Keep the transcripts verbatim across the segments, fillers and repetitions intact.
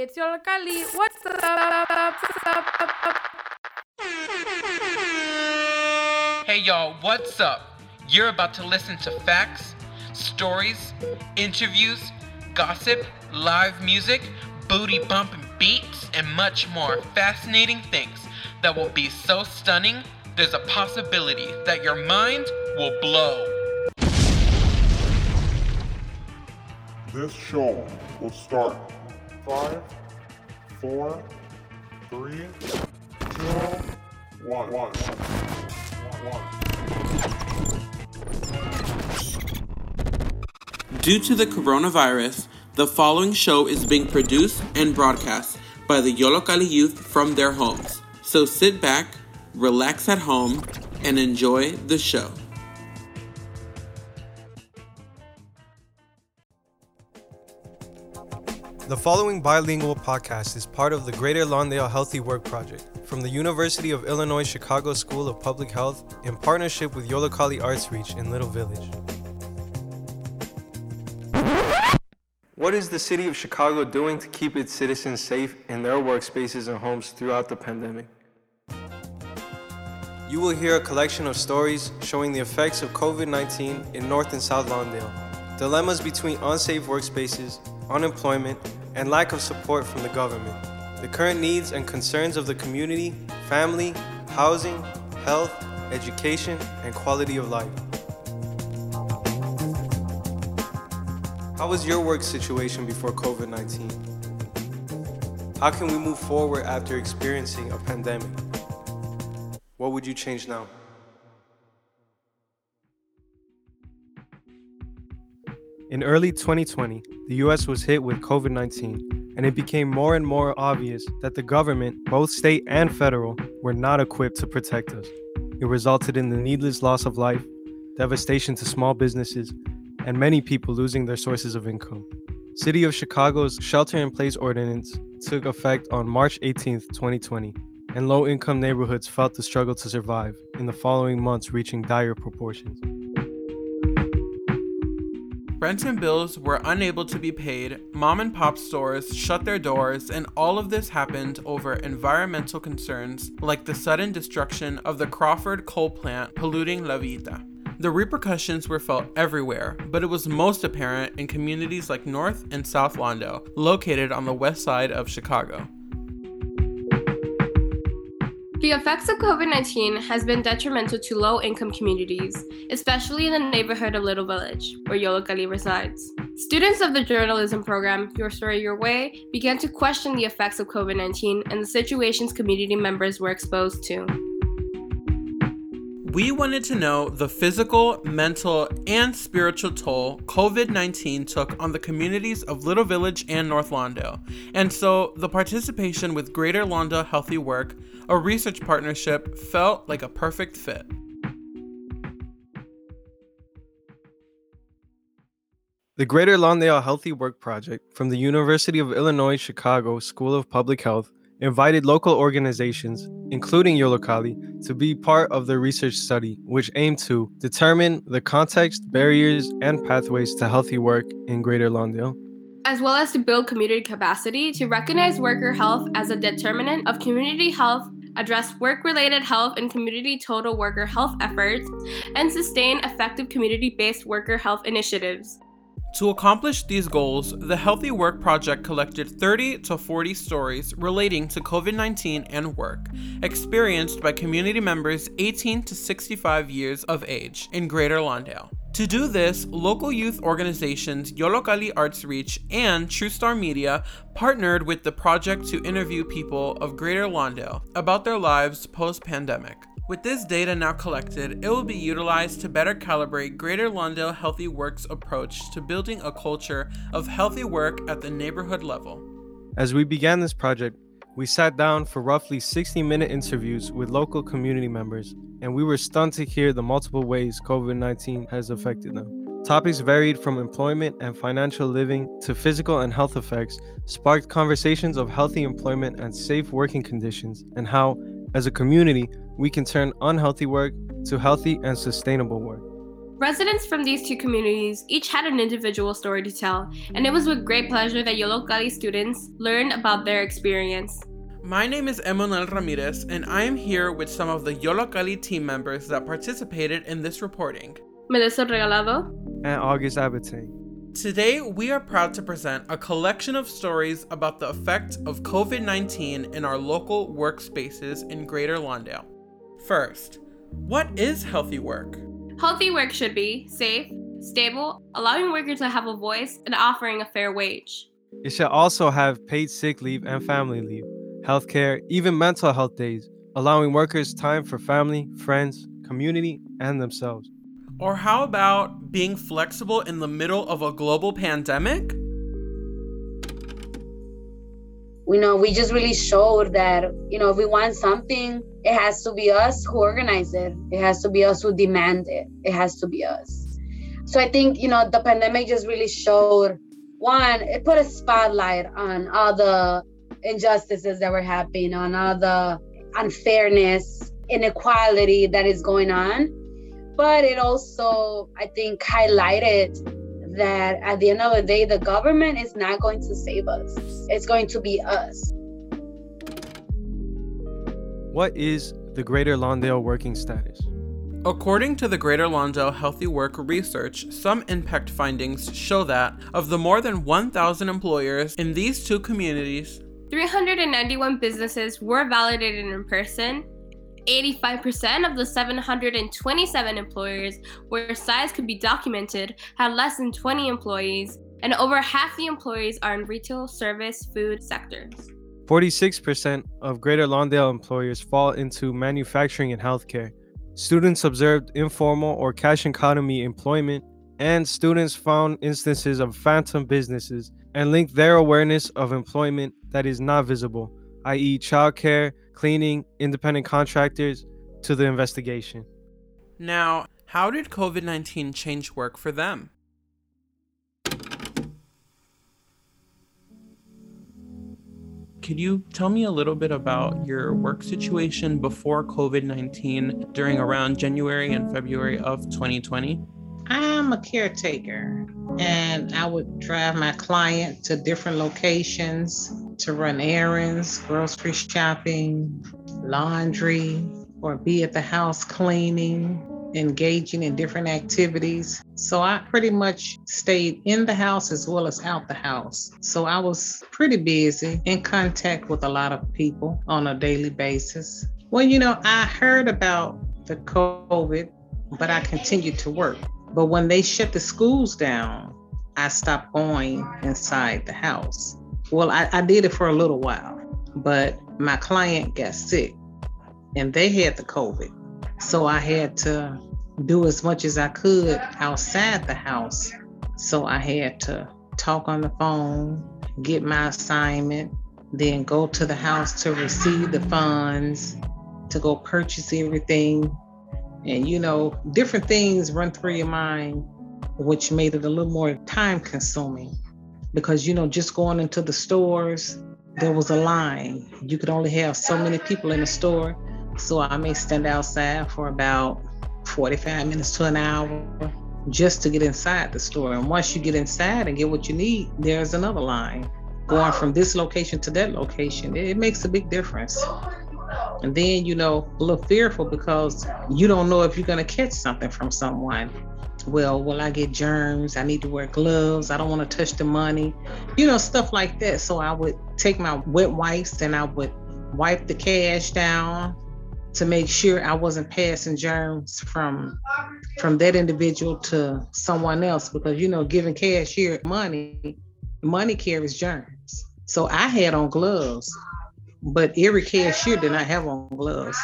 Hey, it's Yollocalli. What's up? What's up? Up, up? Hey, y'all, what's up? You're about to listen to facts, stories, interviews, gossip, live music, booty bumping beats, and much more fascinating things that will be so stunning, there's a possibility that your mind will blow. This show will start five, four, three, two, one, one, one. Due to the coronavirus, the following show is being produced and broadcast by the Yollocalli youth from their homes. So sit back, relax at home, and enjoy the show. The following bilingual podcast is part of the Greater Lawndale Healthy Work Project from the University of Illinois Chicago School of Public Health in partnership with Yollocalli Arts Reach in Little Village. What is the city of Chicago doing to keep its citizens safe in their workspaces and homes throughout the pandemic? You will hear a collection of stories showing the effects of covid nineteen in North and South Lawndale, dilemmas between unsafe workspaces, unemployment, and lack of support from the government, the current needs and concerns of the community, family, housing, health, education, and quality of life. How was your work situation before covid nineteen? How can we move forward after experiencing a pandemic? What would you change now? In early twenty twenty, the U S was hit with covid nineteen, and it became more and more obvious that the government, both state and federal, were not equipped to protect us. It resulted in the needless loss of life, devastation to small businesses, and many people losing their sources of income. City of Chicago's shelter-in-place ordinance took effect on March eighteenth, twenty twenty, and low-income neighborhoods felt the struggle to survive in the following months, reaching dire proportions. Rent and bills were unable to be paid, mom and pop stores shut their doors, and all of this happened over environmental concerns like the sudden destruction of the Crawford coal plant polluting La Vita. The repercussions were felt everywhere, but it was most apparent in communities like North and South Lawndale, located on the west side of Chicago. The effects of covid nineteen has been detrimental to low-income communities, especially in the neighborhood of Little Village, where Yollocalli resides. Students of the journalism program, Your Story, Your Way, began to question the effects of covid nineteen and the situations community members were exposed to. We wanted to know the physical, mental, and spiritual toll covid nineteen took on the communities of Little Village and North Lawndale, and so the participation with Greater Lawndale Healthy Work, a research partnership, felt like a perfect fit. The Greater Lawndale Healthy Work Project from the University of Illinois Chicago School of Public Health invited local organizations, including Yollocalli, to be part of their research study, which aimed to determine the context, barriers, and pathways to healthy work in Greater Lawndale, as well as to build community capacity to recognize worker health as a determinant of community health, address work-related health and community total worker health efforts, and sustain effective community-based worker health initiatives. To accomplish these goals, the Healthy Work Project collected thirty to forty stories relating to covid nineteen and work, experienced by community members eighteen to sixty-five years of age in Greater Lawndale. To do this, local youth organizations Yollocalli Arts Reach and True Star Media partnered with the project to interview people of Greater Lawndale about their lives post-pandemic. With this data now collected, it will be utilized to better calibrate Greater Lawndale Healthy Work's approach to building a culture of healthy work at the neighborhood level. As we began this project, we sat down for roughly sixty-minute interviews with local community members, and we were stunned to hear the multiple ways covid nineteen has affected them. Topics varied from employment and financial living to physical and health effects, sparked conversations of healthy employment and safe working conditions, and how, as a community, we can turn unhealthy work to healthy and sustainable work. Residents from these two communities each had an individual story to tell, and it was with great pleasure that Yollocalli students learned about their experience. My name is Emanuel Ramirez, and I am here with some of the Yollocalli team members that participated in this reporting. Melissa Regalado. And August Abbotain. Today, we are proud to present a collection of stories about the effect of covid nineteen in our local workspaces in Greater Lawndale. First, what is healthy work? Healthy work should be safe, stable, allowing workers to have a voice, and offering a fair wage. It should also have paid sick leave and family leave, healthcare, even mental health days, allowing workers time for family, friends, community, and themselves. Or how about being flexible in the middle of a global pandemic? You know, we just really showed that, you know, if we want something, it has to be us who organize it. It has to be us who demand it. It has to be us. So I think, you know, the pandemic just really showed, one, it put a spotlight on all the injustices that were happening, on all the unfairness, inequality that is going on. But it also, I think, highlighted that at the end of the day, the government is not going to save us. It's going to be us. What is the Greater Lawndale working status? According to the Greater Lawndale Healthy Work Research, some impact findings show that of the more than one thousand employers in these two communities, three hundred ninety-one businesses were validated in person. eighty-five percent of the seven hundred twenty-seven employers where size could be documented had less than twenty employees, and over half the employees are in retail, service, food sectors. forty-six percent of Greater Lawndale employers fall into manufacturing and healthcare. Students observed informal or cash economy employment, and students found instances of phantom businesses and linked their awareness of employment that is not visible, that is childcare, cleaning, independent contractors, to the investigation. Now, how did covid nineteen change work for them? Could you tell me a little bit about your work situation before covid nineteen during around January and February of twenty twenty? I'm a caretaker, and I would drive my client to different locations to run errands, grocery shopping, laundry, or be at the house cleaning, engaging in different activities. So I pretty much stayed in the house as well as out the house. So I was pretty busy, in contact with a lot of people on a daily basis. Well, you know, I heard about the COVID, but I continued to work. But when they shut the schools down, I stopped going inside the house. Well, I, I did it for a little while, but my client got sick and they had the COVID. So I had to do as much as I could outside the house. So I had to talk on the phone, get my assignment, then go to the house to receive the funds, to go purchase everything. And, you know, different things run through your mind, which made it a little more time consuming. Because, you know, just going into the stores, there was a line. You could only have so many people in the store. So I may stand outside for about forty-five minutes to an hour just to get inside the store. And once you get inside and get what you need, there's another line. Going from this location to that location, it makes a big difference. And then, you know, a little fearful because you don't know if you're going to catch something from someone. Well, will I get germs? I need to wear gloves. I don't want to touch the money. You know, stuff like that. So I would take my wet wipes and I would wipe the cash down to make sure I wasn't passing germs from from that individual to someone else. Because, you know, giving cashier money, money carries germs. So I had on gloves, but every cashier did not have on gloves.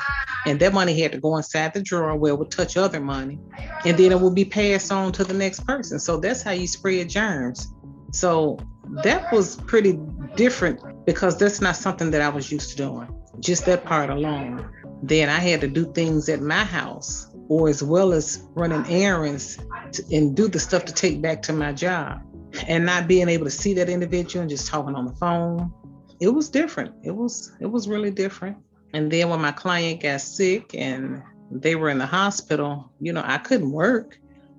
And that money had to go inside the drawer where it would touch other money. And then it would be passed on to the next person. So that's how you spread germs. So that was pretty different because that's not something that I was used to doing, just that part alone. Then I had to do things at my house or as well as running errands to, and do the stuff to take back to my job and not being able to see that individual and just talking on the phone. It was different. It was it was really different. And then when my client got sick and they were in the hospital, you know, I couldn't work.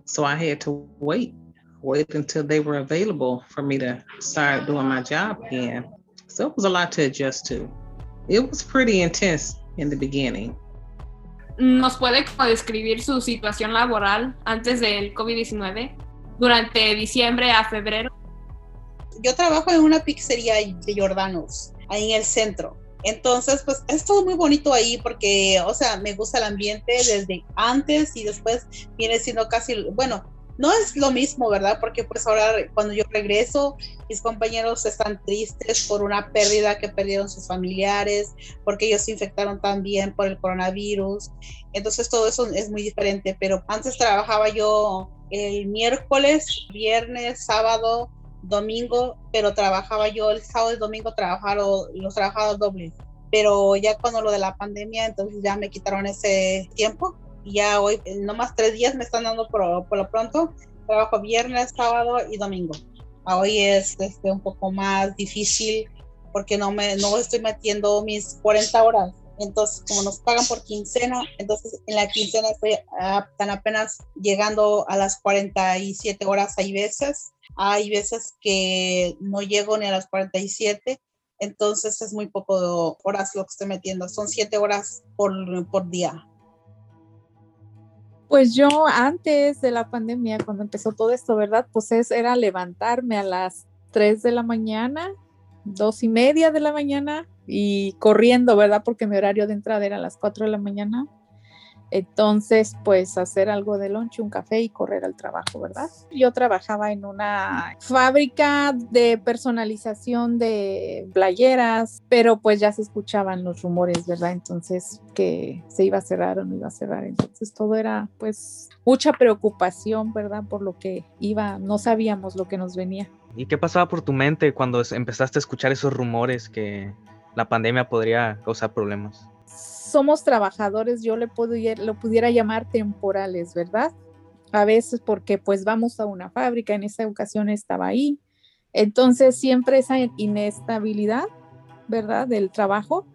So I had to wait, wait until they were available for me to start doing my job again. So it was a lot to adjust to. It was pretty intense in the beginning. ¿Nos puede describir su situación laboral antes del COVID diecinueve, durante diciembre a febrero? Yo trabajo en una pizzería de Jordanos, ahí en el centro. Entonces, pues, es todo muy bonito ahí porque, o sea, me gusta el ambiente desde antes y después viene siendo casi, bueno, no es lo mismo, ¿verdad? Porque pues ahora cuando yo regreso, mis compañeros están tristes por una pérdida que perdieron sus familiares, porque ellos se infectaron también por el coronavirus. Entonces todo eso es muy diferente, pero antes trabajaba yo el miércoles, viernes, sábado, domingo, pero trabajaba yo el sábado y el domingo trabajaron, los trabajaba doble. Pero ya cuando lo de la pandemia, entonces ya me quitaron ese tiempo. Ya hoy, nomás tres días me están dando por, por lo pronto. Trabajo viernes, sábado y domingo. Hoy es este, un poco más difícil porque no, me, no estoy metiendo mis cuarenta horas. Entonces, como nos pagan por quincena, entonces en la quincena estoy a, tan apenas llegando a las cuarenta y siete horas. Hay veces, hay veces que no llego ni a las cuarenta y siete. Entonces, es muy poco horas lo que estoy metiendo. Son siete horas por, por día. Pues yo antes de la pandemia, cuando empezó todo esto, ¿verdad? Pues era levantarme a las tres de la mañana, dos y media de la mañana y corriendo, ¿verdad? Porque mi horario de entrada era a las cuatro de la mañana. Entonces, pues hacer algo de lunch, un café y correr al trabajo, ¿verdad? Yo trabajaba en una fábrica de personalización de playeras, pero pues ya se escuchaban los rumores, ¿verdad? Entonces, que se iba a cerrar o no iba a cerrar. Entonces, todo era pues mucha preocupación, ¿verdad? Por lo que iba, no sabíamos lo que nos venía. ¿Y qué pasaba por tu mente cuando empezaste a escuchar esos rumores que la pandemia podría causar problemas? Somos trabajadores, yo le puedo, lo pudiera llamar temporales, ¿verdad? A veces porque pues vamos a una fábrica, en esa ocasión estaba ahí. Entonces siempre esa inestabilidad, ¿verdad? Del trabajo,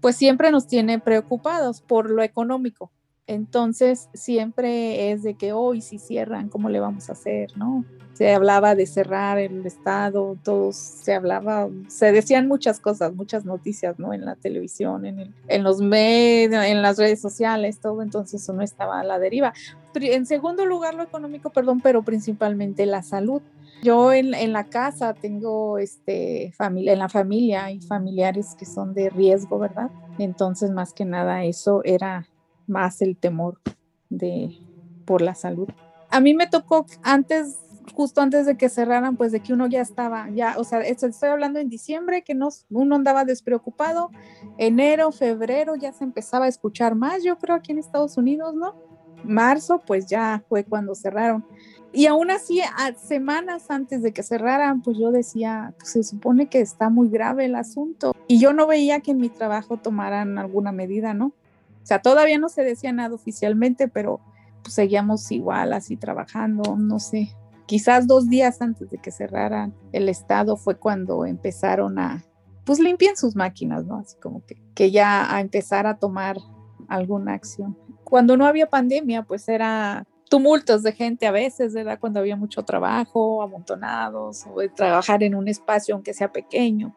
pues siempre nos tiene preocupados por lo económico. Entonces siempre es de que hoy oh, si cierran, ¿cómo le vamos a hacer, no? Se hablaba de cerrar el estado, todos se hablaba, se decían muchas cosas, muchas noticias, ¿no? En la televisión, en, el, en los medios, en las redes sociales, todo, entonces uno estaba a la deriva. En segundo lugar, lo económico, perdón, pero principalmente la salud. Yo en, en la casa tengo este, familia, en la familia hay familiares que son de riesgo, ¿verdad? Entonces, más que nada, eso era más el temor de, por la salud. A mí me tocó antes justo antes de que cerraran, pues de que uno ya estaba, ya, o sea, estoy hablando en diciembre, que no, uno andaba despreocupado, enero, febrero, ya se empezaba a escuchar más, yo creo aquí en Estados Unidos, ¿no? Marzo, pues ya fue cuando cerraron. Y aún así, a semanas antes de que cerraran, pues yo decía, pues se supone que está muy grave el asunto. Y yo no veía que en mi trabajo tomaran alguna medida, ¿no? O sea, todavía no se decía nada oficialmente, pero pues, seguíamos igual, así trabajando, no sé. Quizás dos días antes de que cerraran el estado fue cuando empezaron a, pues limpiar sus máquinas, ¿no? Así como que, que ya a empezar a tomar alguna acción. Cuando no había pandemia, pues era tumultos de gente a veces, ¿verdad? Cuando había mucho trabajo, amontonados, o de trabajar en un espacio aunque sea pequeño.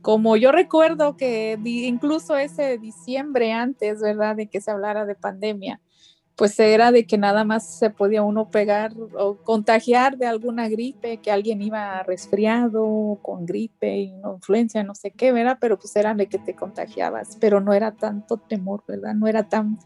Como yo recuerdo que incluso ese diciembre antes, ¿verdad? De que se hablara de pandemia, pues era de que nada más se podía uno pegar o contagiar de alguna gripe, que alguien iba resfriado, con gripe, influenza, no sé qué, ¿verdad? Pero pues era de que te contagiabas, pero no era tanto temor, ¿verdad? No era tan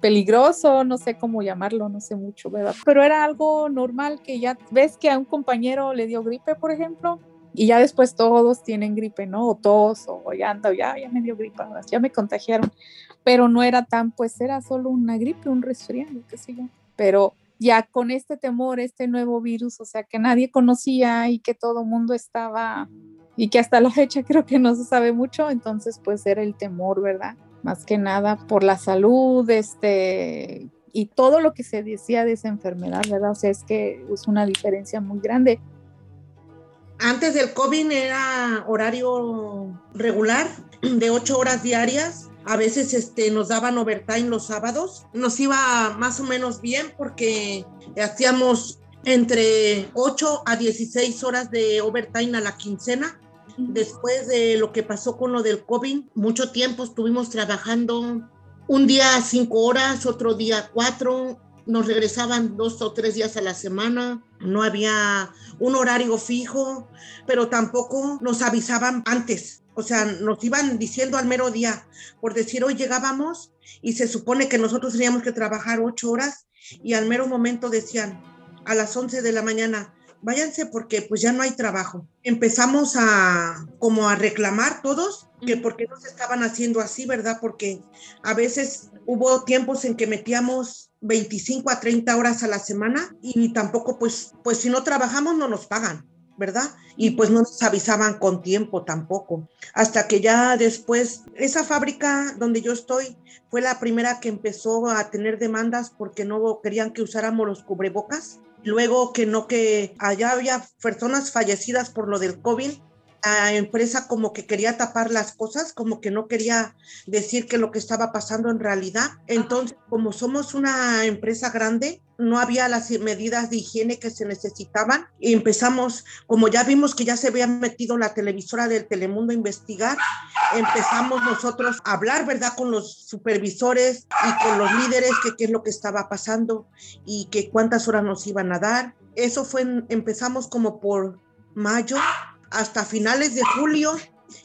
peligroso, no sé cómo llamarlo, no sé mucho, ¿verdad? Pero era algo normal que ya ves que a un compañero le dio gripe, por ejemplo, y ya después todos tienen gripe, ¿no? O tos, o ya ando, ya, ya me dio gripe, ya me contagiaron. Pero no era tan, pues era solo una gripe, un resfriado, qué sé yo. Pero ya con este temor, este nuevo virus, o sea, que nadie conocía y que todo mundo estaba, y que hasta la fecha creo que no se sabe mucho, entonces pues era el temor, ¿verdad? Más que nada por la salud, este, y todo lo que se decía de esa enfermedad, ¿verdad? O sea, es que es una diferencia muy grande. Antes del COVID era horario regular de ocho horas diarias. a veces este, nos daban overtime los sábados. Nos iba más o menos bien porque hacíamos entre ocho a dieciséis horas de overtime a la quincena. Después de lo que pasó con lo del COVID, mucho tiempo estuvimos trabajando un día cinco horas, otro día cuatro, nos regresaban dos o tres días a la semana, no había un horario fijo, pero tampoco nos avisaban antes, o sea, nos iban diciendo al mero día, por decir, hoy llegábamos y se supone que nosotros teníamos que trabajar ocho horas y al mero momento decían, a las once de la mañana, váyanse porque pues ya no hay trabajo. Empezamos a como a reclamar todos que por qué nos estaban haciendo así, ¿verdad? Porque a veces hubo tiempos en que metíamos veinticinco a treinta horas a la semana y tampoco pues, pues si no trabajamos no nos pagan, ¿verdad? Y pues no nos avisaban con tiempo tampoco. Hasta que ya después, esa fábrica donde yo estoy fue la primera que empezó a tener demandas porque no querían que usáramos los cubrebocas. Luego que no, que allá había personas fallecidas por lo del COVID, la empresa como que quería tapar las cosas, como que no quería decir que lo que estaba pasando en realidad. Entonces, como somos una empresa grande, no había las medidas de higiene que se necesitaban y empezamos, como ya vimos que ya se había metido la televisora del Telemundo a investigar, empezamos nosotros a hablar, ¿verdad?, con los supervisores y con los líderes que qué es lo que estaba pasando y que cuántas horas nos iban a dar. Eso fue, empezamos como por mayo, hasta finales de julio,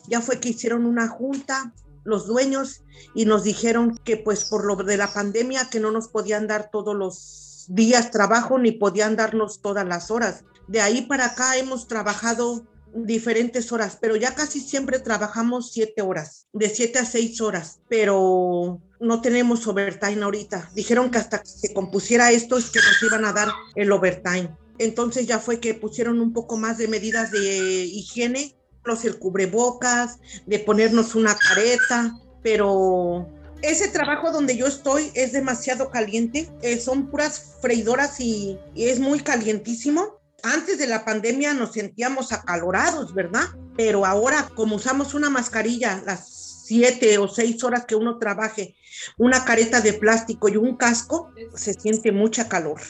ya fue que hicieron una junta los dueños y nos dijeron que pues por lo de la pandemia que no nos podían dar todos los días trabajo ni podían darnos todas las horas. De ahí para acá hemos trabajado diferentes horas, pero ya casi siempre trabajamos siete horas, de siete a seis horas, pero no tenemos overtime ahorita. Dijeron que hasta que se compusiera esto es que nos iban a dar el overtime. Entonces ya fue que pusieron un poco más de medidas de higiene, los el cubrebocas, de ponernos una careta, pero ese trabajo donde yo estoy es demasiado caliente, eh, son puras freidoras y, y es muy calientísimo. Antes de la pandemia nos sentíamos acalorados, ¿verdad? Pero ahora, como usamos una mascarilla, las siete o seis horas que uno trabaje, una careta de plástico y un casco, se siente mucha calor.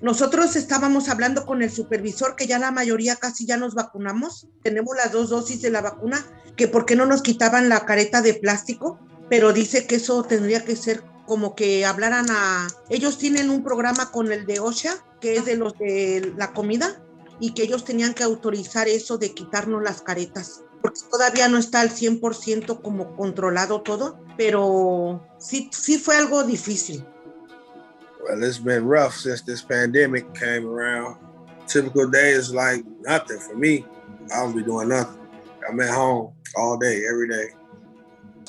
Nosotros estábamos hablando con el supervisor que ya la mayoría casi ya nos vacunamos, tenemos las dos dosis de la vacuna, que por qué no nos quitaban la careta de plástico, pero dice que eso tendría que ser como que hablaran a... Ellos tienen un programa con el de OSHA, que es de los de la comida, y que ellos tenían que autorizar eso de quitarnos las caretas, porque todavía no está al cien por ciento como controlado todo, pero sí, sí fue algo difícil. Well, it's been rough since this pandemic came around. Typical day is like nothing for me. I don't be doing nothing. I'm at home all day, every day.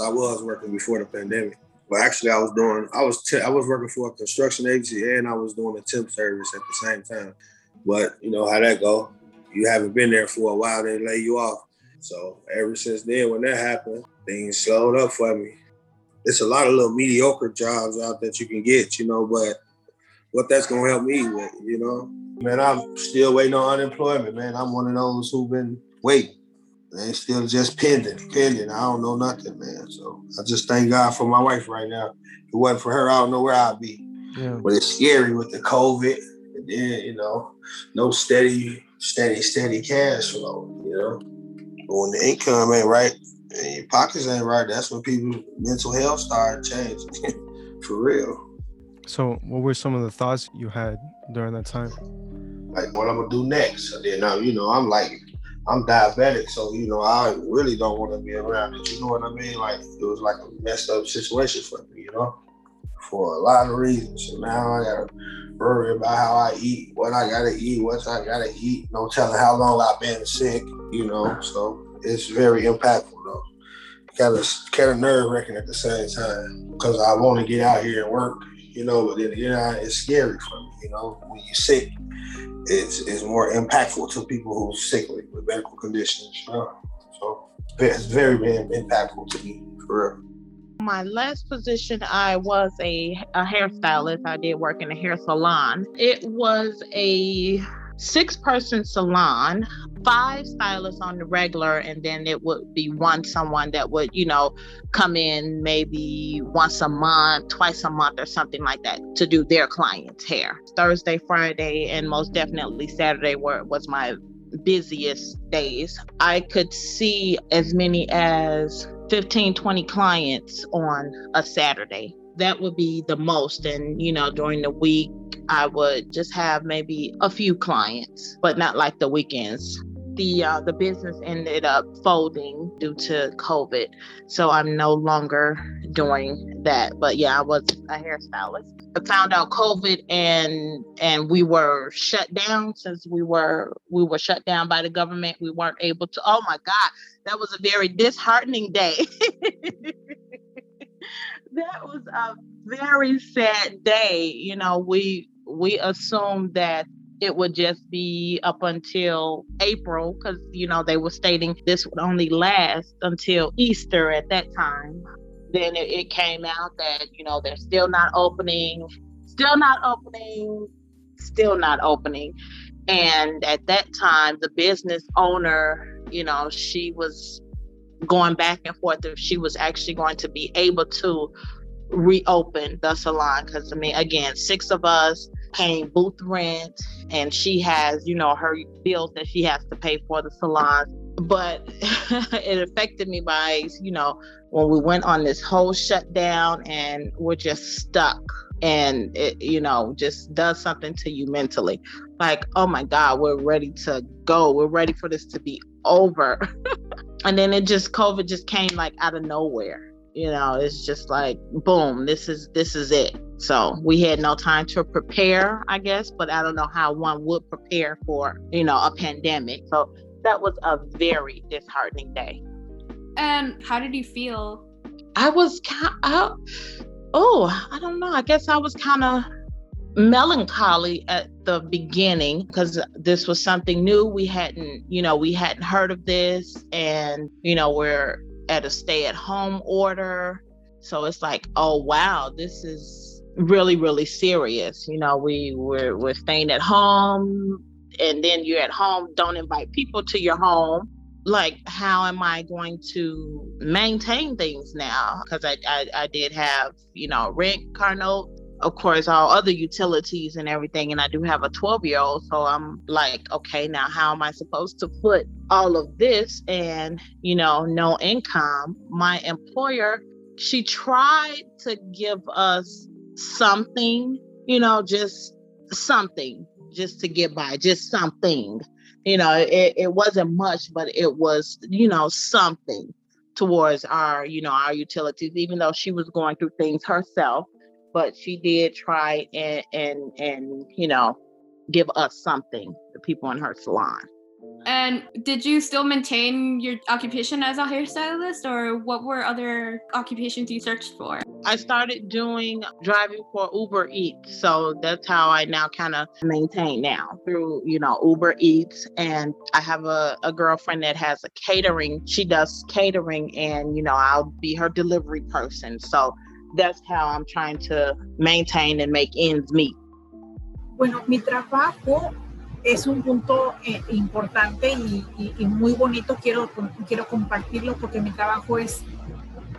I was working before the pandemic, but actually I was doing, I was te- I was working for a construction agency and I was doing a temp service at the same time. But you know how that go. You haven't been there for a while, they lay you off. So ever since then, when that happened, things slowed up for me. It's a lot of little mediocre jobs out that you can get, you know, but what that's going to help me with, you know. Man, I'm still waiting on unemployment, man. I'm one of those who've been waiting. They still just pending, pending. I don't know nothing, man. So I just thank God for my wife right now. If it wasn't for her, I don't know where I'd be. Yeah. But it's scary with the COVID. And then, you know, no steady, steady, steady cash flow, you know. But when the income ain't right and your pockets ain't right, that's when people's mental health started changing. For real. So what were some of the thoughts you had during that time? Like, what I'm going to do next? And then, I, you know, I'm like... I'm diabetic, so, you know, I really don't want to be around it. You know what I mean? Like, it was like a messed up situation for me, you know, for a lot of reasons. And now I got to worry about how I eat, what I got to eat, what I got to eat. No telling how long I've been sick, you know, so it's very impactful, though. Kind of, kind of nerve-wracking at the same time because I want to get out here and work, you know, but then, you know, it's scary for me, you know, when you're sick. It's, it's more impactful to people who are sick with, with medical conditions. You know? So it's very, very impactful to me, for real. My last position, I was a, a hairstylist. I did work in a hair salon. It was a six-person salon. five stylists on the regular, and then it would be one someone that would, you know, come in maybe once a month, twice a month or something like that to do their clients' hair. Thursday, Friday, and most definitely Saturday were was my busiest days. I could see as many as fifteen, twenty clients on a Saturday. That would be the most. And, you know, during the week, I would just have maybe a few clients, but not like the weekends. The uh, the business ended up folding due to COVID, so I'm no longer doing that. But yeah, I was a hairstylist. I found out COVID, and and we were shut down since we were we were shut down by the government. We weren't able to. Oh my God, that was a very disheartening day. That was a very sad day. You know, we we assumed that it would just be up until April, because, you know, they were stating this would only last until Easter at that time. Then it, it came out that, you know, they're still not opening, still not opening, still not opening. And at that time, the business owner, you know, she was going back and forth if she was actually going to be able to reopen the salon, because I mean, again, six of us paying booth rent, and she has, you know, her bills that she has to pay for the salon. But it affected me by, you know, when we went on this whole shutdown and we're just stuck, and it, you know, just does something to you mentally. Like, oh my God, we're ready to go. We're ready for this to be over. And then it just, COVID just came like out of nowhere. You know, it's just like, boom, this is this is it. So we had no time to prepare, I guess, but I don't know how one would prepare for, you know, a pandemic. So that was a very disheartening day. And how did you feel? I was, I, oh, I don't know. I guess I was kind of melancholy at the beginning, because this was something new. We hadn't, you know, we hadn't heard of this, and, you know, we're at a stay-at-home order. So it's like, oh, wow, this is really, really serious. You know, we we're, we're staying at home, and then you're at home, don't invite people to your home. Like, how am I going to maintain things now? Because I, I, I did have, you know, rent, car note, of course, all other utilities and everything. And I do have a twelve-year-old. So I'm like, okay, now how am I supposed to put all of this and, you know, no income? My employer, she tried to give us something, you know, just something, just to get by, just something. You know, it, it wasn't much, but it was, you know, something towards our, you know, our utilities, even though she was going through things herself. But she did try and, and, and, you know, give us something, the people in her salon. And did you still maintain your occupation as a hairstylist, or what were other occupations you searched for? I started doing driving for Uber Eats. So that's how I now kind of maintain now, through, you know, Uber Eats. And I have a, a girlfriend that has a catering. She does catering, and, you know, I'll be her delivery person. So that's how I'm trying to maintain and make ends meet. Bueno, mi trabajo es un punto eh, importante y, y, y muy bonito. Quiero, quiero compartirlo porque mi trabajo es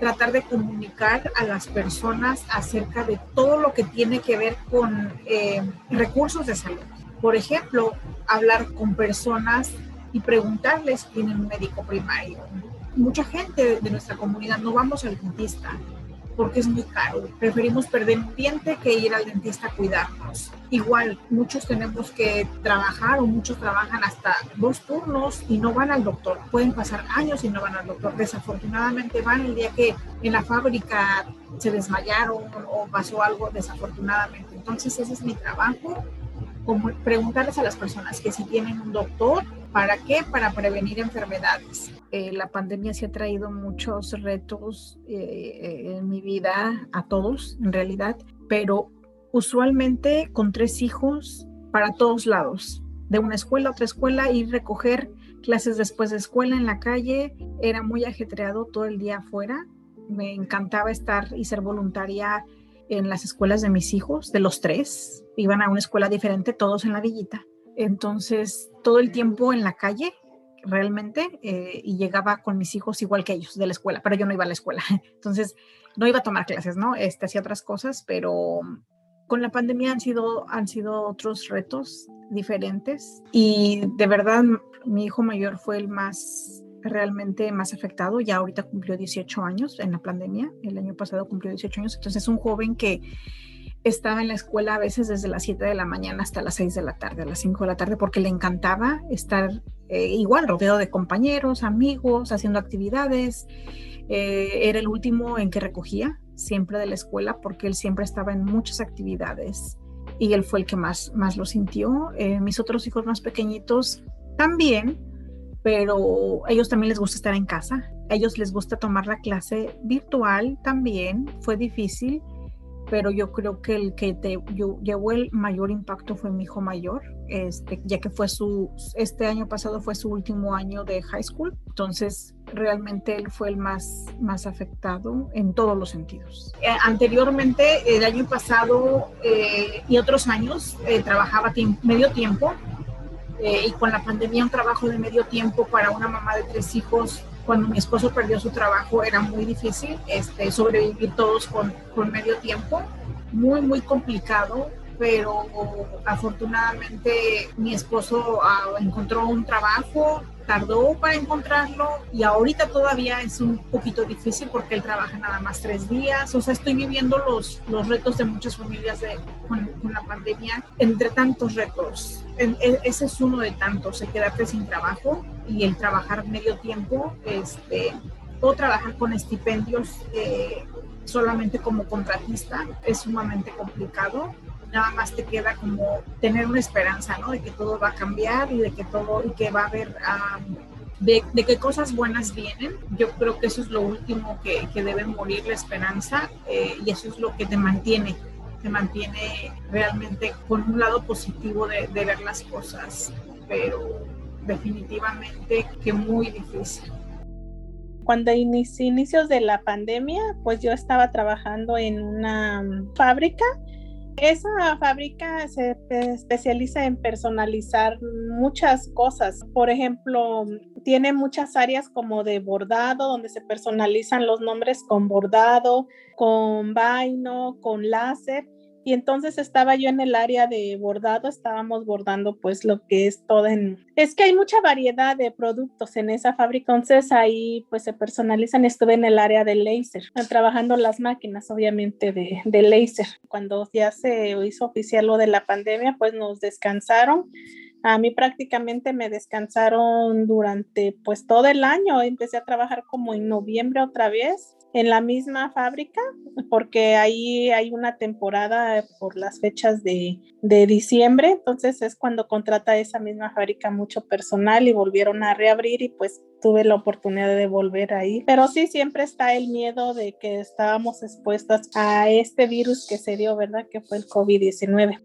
tratar de comunicar a las personas acerca de todo lo que tiene que ver con eh, recursos de salud. Por ejemplo, hablar con personas y preguntarles si tienen un médico primario. Mucha gente de nuestra comunidad no vamos al dentista porque es muy caro. Preferimos perder un diente que ir al dentista a cuidarnos. Igual, muchos tenemos que trabajar, o muchos trabajan hasta dos turnos y no van al doctor. Pueden pasar años y no van al doctor. Desafortunadamente van el día que en la fábrica se desmayaron o pasó algo desafortunadamente. Entonces ese es mi trabajo, como preguntarles a las personas que si tienen un doctor. ¿Para qué? Para prevenir enfermedades. Eh, la pandemia sí ha traído muchos retos eh, en mi vida, a todos en realidad, pero usualmente con tres hijos para todos lados, de una escuela a otra escuela, ir recoger clases después de escuela en la calle, era muy ajetreado todo el día afuera. Me encantaba estar y ser voluntaria en las escuelas de mis hijos, de los tres, iban a una escuela diferente, todos en la villita. Entonces, todo el tiempo en la calle, realmente, eh, y llegaba con mis hijos igual que ellos de la escuela, pero yo no iba a la escuela, entonces no iba a tomar clases, ¿no? Este, hacía otras cosas, pero con la pandemia han sido, han sido otros retos diferentes, y de verdad mi hijo mayor fue el más, realmente más afectado. Ya ahorita cumplió dieciocho años en la pandemia, el año pasado cumplió dieciocho años, entonces es un joven que estaba en la escuela a veces desde las siete de la mañana hasta las seis de la tarde, a las cinco de la tarde, porque le encantaba estar eh, igual rodeado de compañeros, amigos, haciendo actividades. Eh, era el último en que recogía siempre de la escuela, porque él siempre estaba en muchas actividades y él fue el que más, más lo sintió. Eh, mis otros hijos más pequeñitos también, pero a ellos también les gusta estar en casa, a ellos les gusta tomar la clase virtual también. Fue difícil, pero yo creo que el que te, yo, llevó el mayor impacto fue mi hijo mayor, este, ya que fue su, este año pasado fue su último año de high school, entonces realmente él fue el más, más afectado en todos los sentidos. Eh, anteriormente, el año pasado eh, y otros años, eh, trabajaba tiempo, medio tiempo, eh, y con la pandemia un trabajo de medio tiempo para una mamá de tres hijos, cuando mi esposo perdió su trabajo, era muy difícil este, sobrevivir todos con, con medio tiempo. Muy, muy complicado, pero afortunadamente mi esposo ah, encontró un trabajo, tardó para encontrarlo, y ahorita todavía es un poquito difícil porque él trabaja nada más tres días. O sea, estoy viviendo los, los retos de muchas familias de, con, con la pandemia, entre tantos retos. Ese es uno de tantos, el quedarte sin trabajo y el trabajar medio tiempo, este, o trabajar con estipendios eh, solamente como contratista, es sumamente complicado. Nada más te queda como tener una esperanza, ¿no? De que todo va a cambiar y de que todo, y que va a haber, um, de, de que cosas buenas vienen. Yo creo que eso es lo último que, que debe morir, la esperanza, eh, y eso es lo que te mantiene. Te mantiene realmente con un lado positivo de, de ver las cosas, pero definitivamente que muy difícil. Cuando inici- inicios de la pandemia, pues yo estaba trabajando en una fábrica. Esa fábrica se especializa en personalizar muchas cosas. Por ejemplo, tiene muchas áreas como de bordado, donde se personalizan los nombres con bordado, con vaino, con láser. Y entonces estaba yo en el área de bordado, estábamos bordando pues lo que es todo en... Es que hay mucha variedad de productos en esa fábrica, entonces ahí pues se personalizan. Estuve en el área de láser, trabajando las máquinas obviamente de, de láser. Cuando ya se hizo oficial lo de la pandemia, pues nos descansaron. A mí prácticamente me descansaron durante pues todo el año. Empecé a trabajar como en noviembre otra vez en la misma fábrica, porque ahí hay una temporada por las fechas de, de diciembre, entonces es cuando contrata esa misma fábrica mucho personal y volvieron a reabrir y pues tuve la oportunidad de volver ahí. Pero sí, siempre está el miedo de que estábamos expuestas a este virus que se dio, ¿verdad? Que fue el covid nineteen.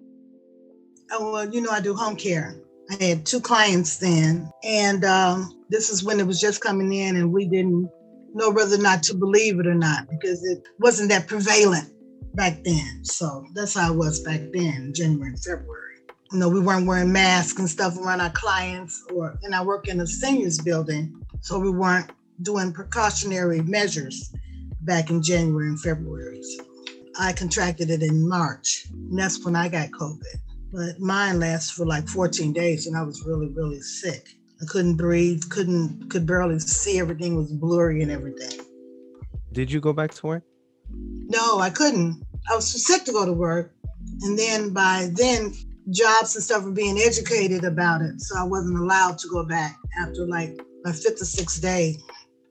Oh, well, you know, I do home care. I had two clients then, and um, this is when it was just coming in and we didn't know whether or not to believe it or not, because it wasn't that prevalent back then. So that's how it was back then, January and February. You know, we weren't wearing masks and stuff around our clients, or, and I work in a seniors building, so we weren't doing precautionary measures back in January and February. So I contracted it in March, and that's when I got COVID. But mine lasted for like fourteen days, and I was really, really sick. I couldn't breathe, couldn't, could barely see. Everything was blurry and everything. Did you go back to work? No, I couldn't. I was too sick to go to work. And then by then, jobs and stuff were being educated about it. So I wasn't allowed to go back. After like my fifth or sixth day,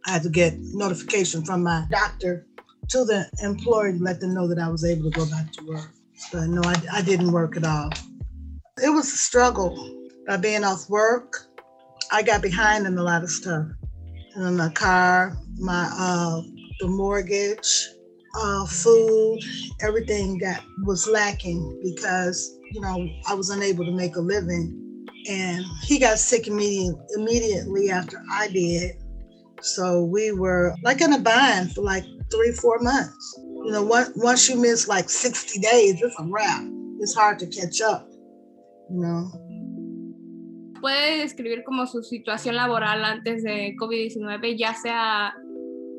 I had to get notification from my doctor to the employer to let them know that I was able to go back to work. But no, I, I didn't work at all. It was a struggle by being off work. I got behind in a lot of stuff, in my car, my uh, the mortgage, uh, food, everything got was lacking because, you know, I was unable to make a living, and he got sick immediate, immediately after I did, so we were like in a bind for like three, four months. You know, once, once you miss like sixty days, it's a wrap. It's hard to catch up, you know. puede describir como su situación laboral antes de COVID diecinueve, ya sea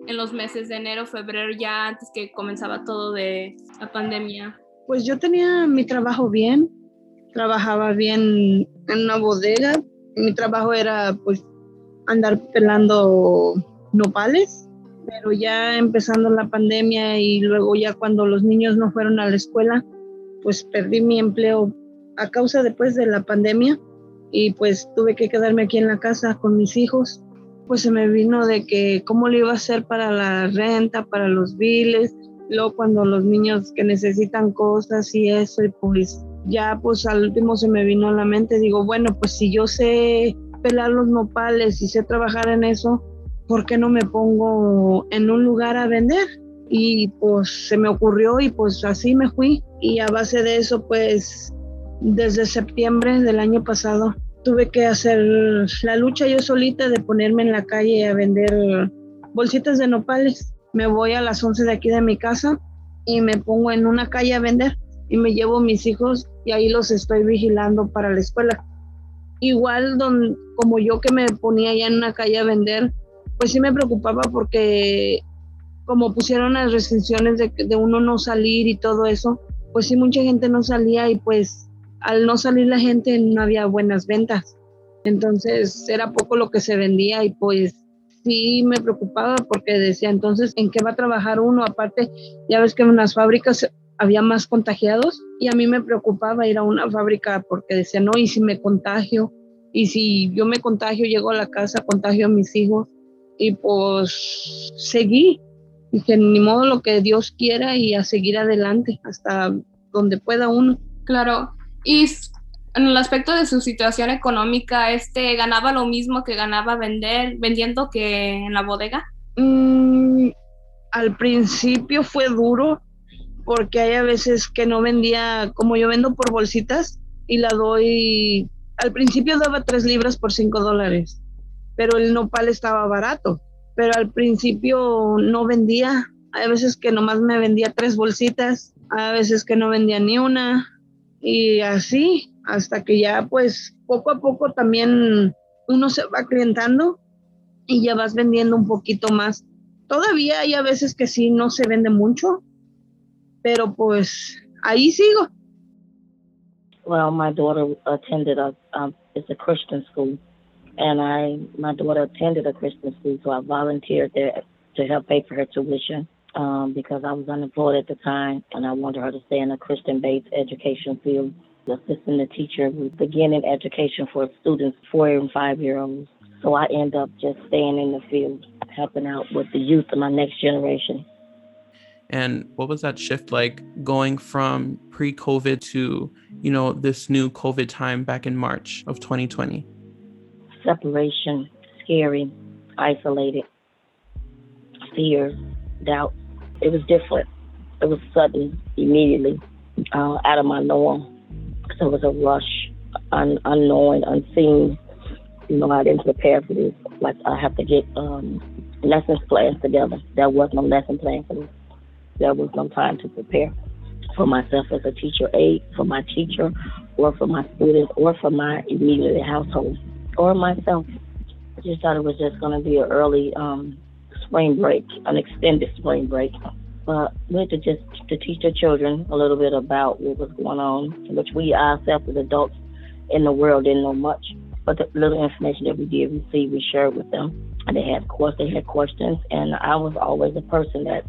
en los meses de enero, febrero, ya antes que comenzaba todo de la pandemia? Pues yo tenía mi trabajo bien, trabajaba bien en una bodega. Mi trabajo era pues andar pelando nopales, pero ya empezando la pandemia y luego ya cuando los niños no fueron a la escuela, pues perdí mi empleo a causa después de la pandemia y pues tuve que quedarme aquí en la casa con mis hijos. Pues se me vino de que cómo le iba a hacer para la renta, para los biles, luego cuando los niños que necesitan cosas y eso, y pues ya pues al último se me vino a la mente, digo, bueno, pues si yo sé pelar los nopales y sé trabajar en eso, ¿por qué no me pongo en un lugar a vender? Y pues se me ocurrió y pues así me fui. Y a base de eso, pues desde septiembre del año pasado tuve que hacer la lucha yo solita de ponerme en la calle a vender bolsitas de nopales. Me voy a las once de aquí de mi casa y me pongo en una calle a vender y me llevo mis hijos y ahí los estoy vigilando para la escuela. Igual don, como yo que me ponía ya en una calle a vender, pues sí me preocupaba porque como pusieron las restricciones de, de uno no salir y todo eso, pues sí mucha gente no salía y pues al no salir la gente no había buenas ventas. Entonces era poco lo que se vendía y pues sí me preocupaba porque decía, entonces, ¿en qué va a trabajar uno? Aparte, ya ves que en las fábricas había más contagiados y a mí me preocupaba ir a una fábrica porque decía, no, ¿y si me contagio? Y si yo me contagio, llego a la casa, contagio a mis hijos. Y pues seguí, dije, ni modo, lo que Dios quiera y a seguir adelante hasta donde pueda uno. Claro, y en el aspecto de su situación económica, este, ¿ganaba lo mismo que ganaba vender, vendiendo que en la bodega? Mm, al principio fue duro porque hay a veces que no vendía, como yo vendo por bolsitas y la doy, al principio daba tres libras por cinco dólares. Pero el nopal estaba barato, pero al principio no vendía. Hay veces que nomás me vendía tres bolsitas, hay veces que no vendía ni una, y así, hasta que ya pues poco a poco también uno se va clientando y ya vas vendiendo un poquito más. Todavía hay a veces que sí no se vende mucho, pero pues ahí sigo. Well, my daughter attended a, um, it's a Christian school. And I, my daughter attended a Christian school, so I volunteered there to help pay for her tuition um, because I was unemployed at the time, and I wanted her to stay in a Christian-based education field, assisting the teacher with beginning education for students, four and five-year-olds. So I end up just staying in the field, helping out with the youth of my next generation. And what was that shift like going from pre-COVID to, you know, this new COVID time back in March of twenty twenty? Separation, scary, isolated, fear, doubt. It was different. It was sudden, immediately, uh, out of my norm. So it was a rush, un- unknown, unseen. You know, I didn't prepare for this. Like, I have to get um, lessons plans together. There was no lesson plan for me. There was no time to prepare for myself as a teacher aide, for my teacher, or for my students, or for my immediate household. Or myself. I just thought it was just going to be an early um, spring break, an extended spring break. But we had to just to teach the children a little bit about what was going on, which we ourselves as adults in the world didn't know much. But the little information that we did receive, we shared with them. And they had, of course, they had questions. And I was always a person that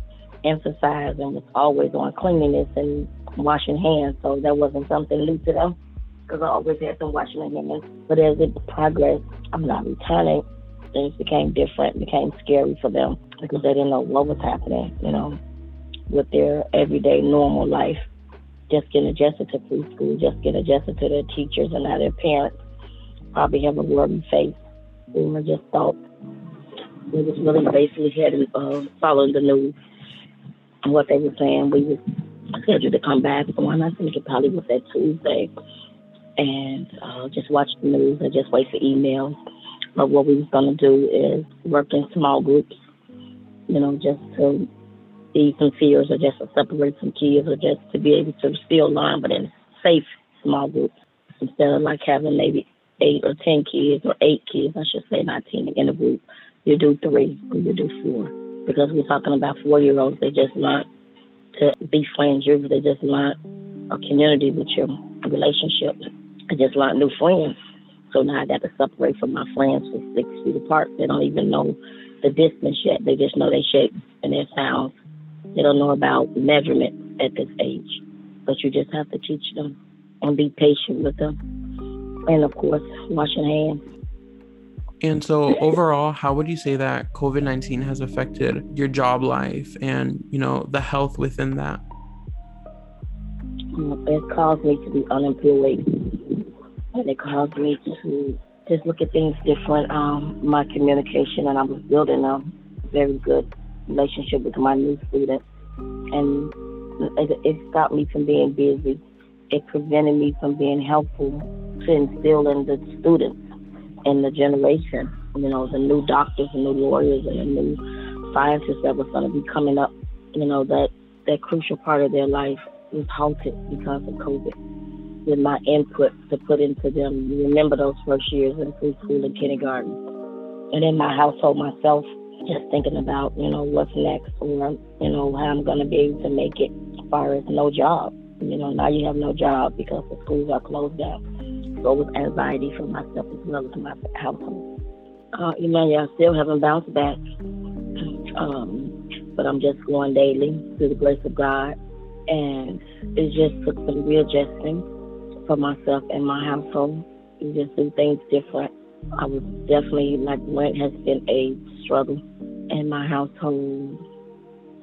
emphasized and was always on cleanliness and washing hands. So that wasn't something new to them, because I always had them washing their hands. But as it progressed, I'm not returning. Things became different, became scary for them because they didn't know what was happening, you know, with their everyday normal life, just getting adjusted to preschool, just getting adjusted to their teachers and now their parents probably have a worried face. We were just thought we was really basically heading, uh, following the news and what they were saying. We were scheduled to come back on, I think it probably was that Tuesday. And uh, just watch the news and just wait for emails. But what we was going to do is work in small groups, you know, just to ease some fears or just to separate some kids or just to be able to still learn, but in safe small groups instead of like having maybe eight or ten kids or eight kids, I should say, not ten in a group, you do three or you do four. Because we're talking about four-year-olds, they just learn to be friends. They just learn a community with your relationship. I just learned new friends. So now I got to separate from my friends for six feet apart. They don't even know the distance yet. They just know their shape and their sounds. They don't know about measurement at this age. But you just have to teach them and be patient with them. And, of course, washing hands. And so overall, how would you say that COVID nineteen has affected your job life and, you know, the health within that? It caused me to be unemployed. And it caused me to just look at things different. Um, my communication, and I was building a very good relationship with my new students. And it, it stopped me from being busy. It prevented me from being helpful to instilling the students. In the generation, you know, the new doctors and new lawyers and the new scientists that was going to be coming up, you know, that, that crucial part of their life was halted because of COVID. With my input to put into them, you remember those first years in preschool and kindergarten. And in my household myself, just thinking about, you know, what's next or, you know, how I'm going to be able to make it as far as no job. You know, now you have no job because the schools are closed down. So it was anxiety for myself as well as my household. Uh, Emanuel, I still haven't bounced back, um, but I'm just going daily through the grace of God. And it just took some readjusting for myself and my household. You just do things different. I was definitely, like, rent has been a struggle in my household.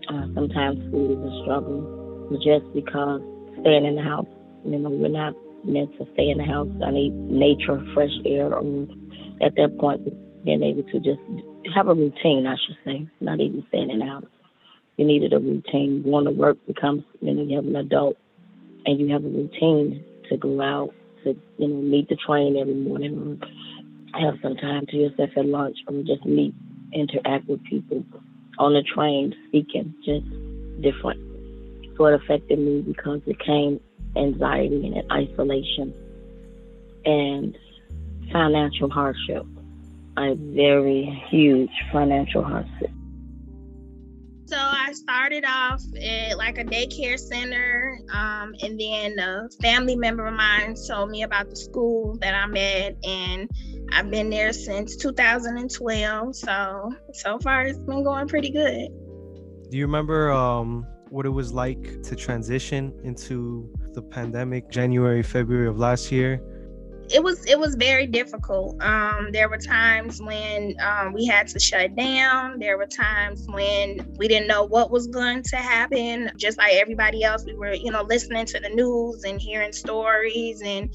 Uh, sometimes food is a struggle just because staying in the house, you know, we're not meant to stay in the house. I need nature, fresh air. Or at that point, being able to just have a routine, I should say, not even staying in the house. You needed a routine. Going to work becomes, you know, you have an adult and you have a routine to go out, to, you know, meet the train every morning, or have some time to yourself at lunch, or just meet, interact with people on the train, speaking, just different. So it affected me because it came anxiety and isolation and financial hardship, a very huge financial hardship. So I started off at like a daycare center, um, and then a family member of mine told me about the school that I'm at, and I've been there since two thousand twelve. So, so far it's been going pretty good. Do you remember um, what it was like to transition into the pandemic, January, February of last year? It was it was very difficult. Um, there were times when um, we had to shut down. There were times when we didn't know what was going to happen. Just like everybody else, we were, you know, listening to the news and hearing stories and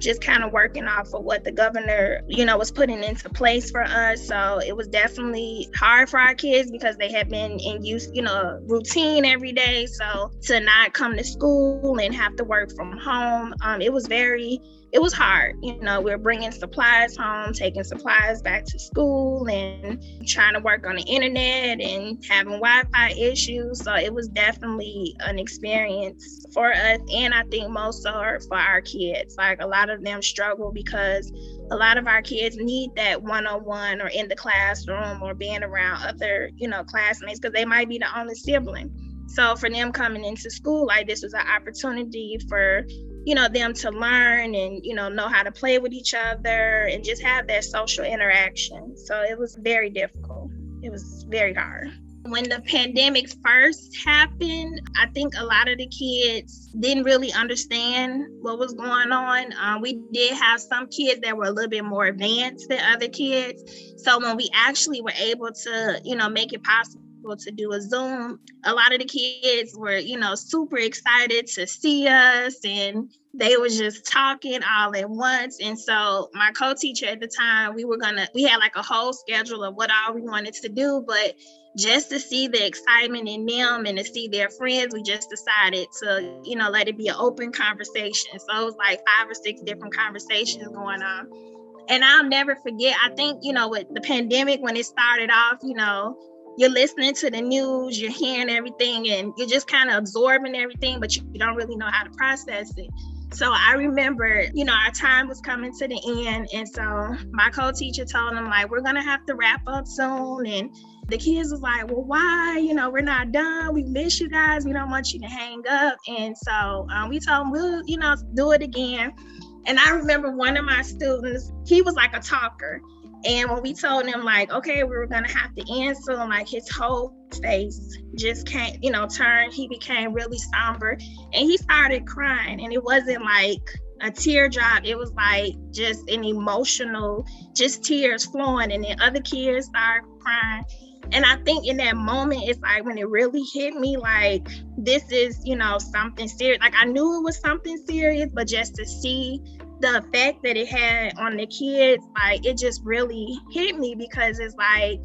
just kind of working off of what the governor, you know, was putting into place for us. So it was definitely hard for our kids because they had been in use, you know, routine every day. So to not come to school and have to work from home, um, it was very It was hard. You know, we were bringing supplies home, taking supplies back to school and trying to work on the internet and having Wi-Fi issues. So it was definitely an experience for us. And I think most so for our kids. Like, a lot of them struggle because a lot of our kids need that one-on-one or in the classroom or being around other, you know, classmates, because they might be the only sibling. So for them coming into school, like, this was an opportunity for, you know, them to learn and, you know, know how to play with each other and just have that social interaction. So it was very difficult. It was very hard. When the pandemic first happened, I think a lot of the kids didn't really understand what was going on. Um, we did have some kids that were a little bit more advanced than other kids. So when we actually were able to, you know, make it possible to do a Zoom, a lot of the kids were, you know, super excited to see us, and they was just talking all at once. And so my co-teacher at the time, we were gonna, we had like a whole schedule of what all we wanted to do, but just to see the excitement in them and to see their friends, we just decided to, you know, let it be an open conversation. So it was like five or six different conversations going on. And I'll never forget, I think, you know, with the pandemic, when it started off, you know, you're listening to the news, you're hearing everything, and you're just kind of absorbing everything, but you don't really know how to process it. So I remember, you know, our time was coming to the end. And so my co-teacher told them, like, we're going to have to wrap up soon. And the kids was like, well, why? You know, we're not done. We miss you guys. We don't want you to hang up. And so um, we told them, we'll, you know, do it again. And I remember one of my students, he was like a talker. And when we told him, like, okay, we were going to have to end soon, like, his whole face just can't, you know, turn. He became really somber and he started crying. And it wasn't like a teardrop. It was like just an emotional, just tears flowing. And then other kids started crying. And I think in that moment, it's like when it really hit me, like, this is, you know, something serious. Like, I knew it was something serious, but just to see the effect that it had on the kids, like, it just really hit me, because it's like,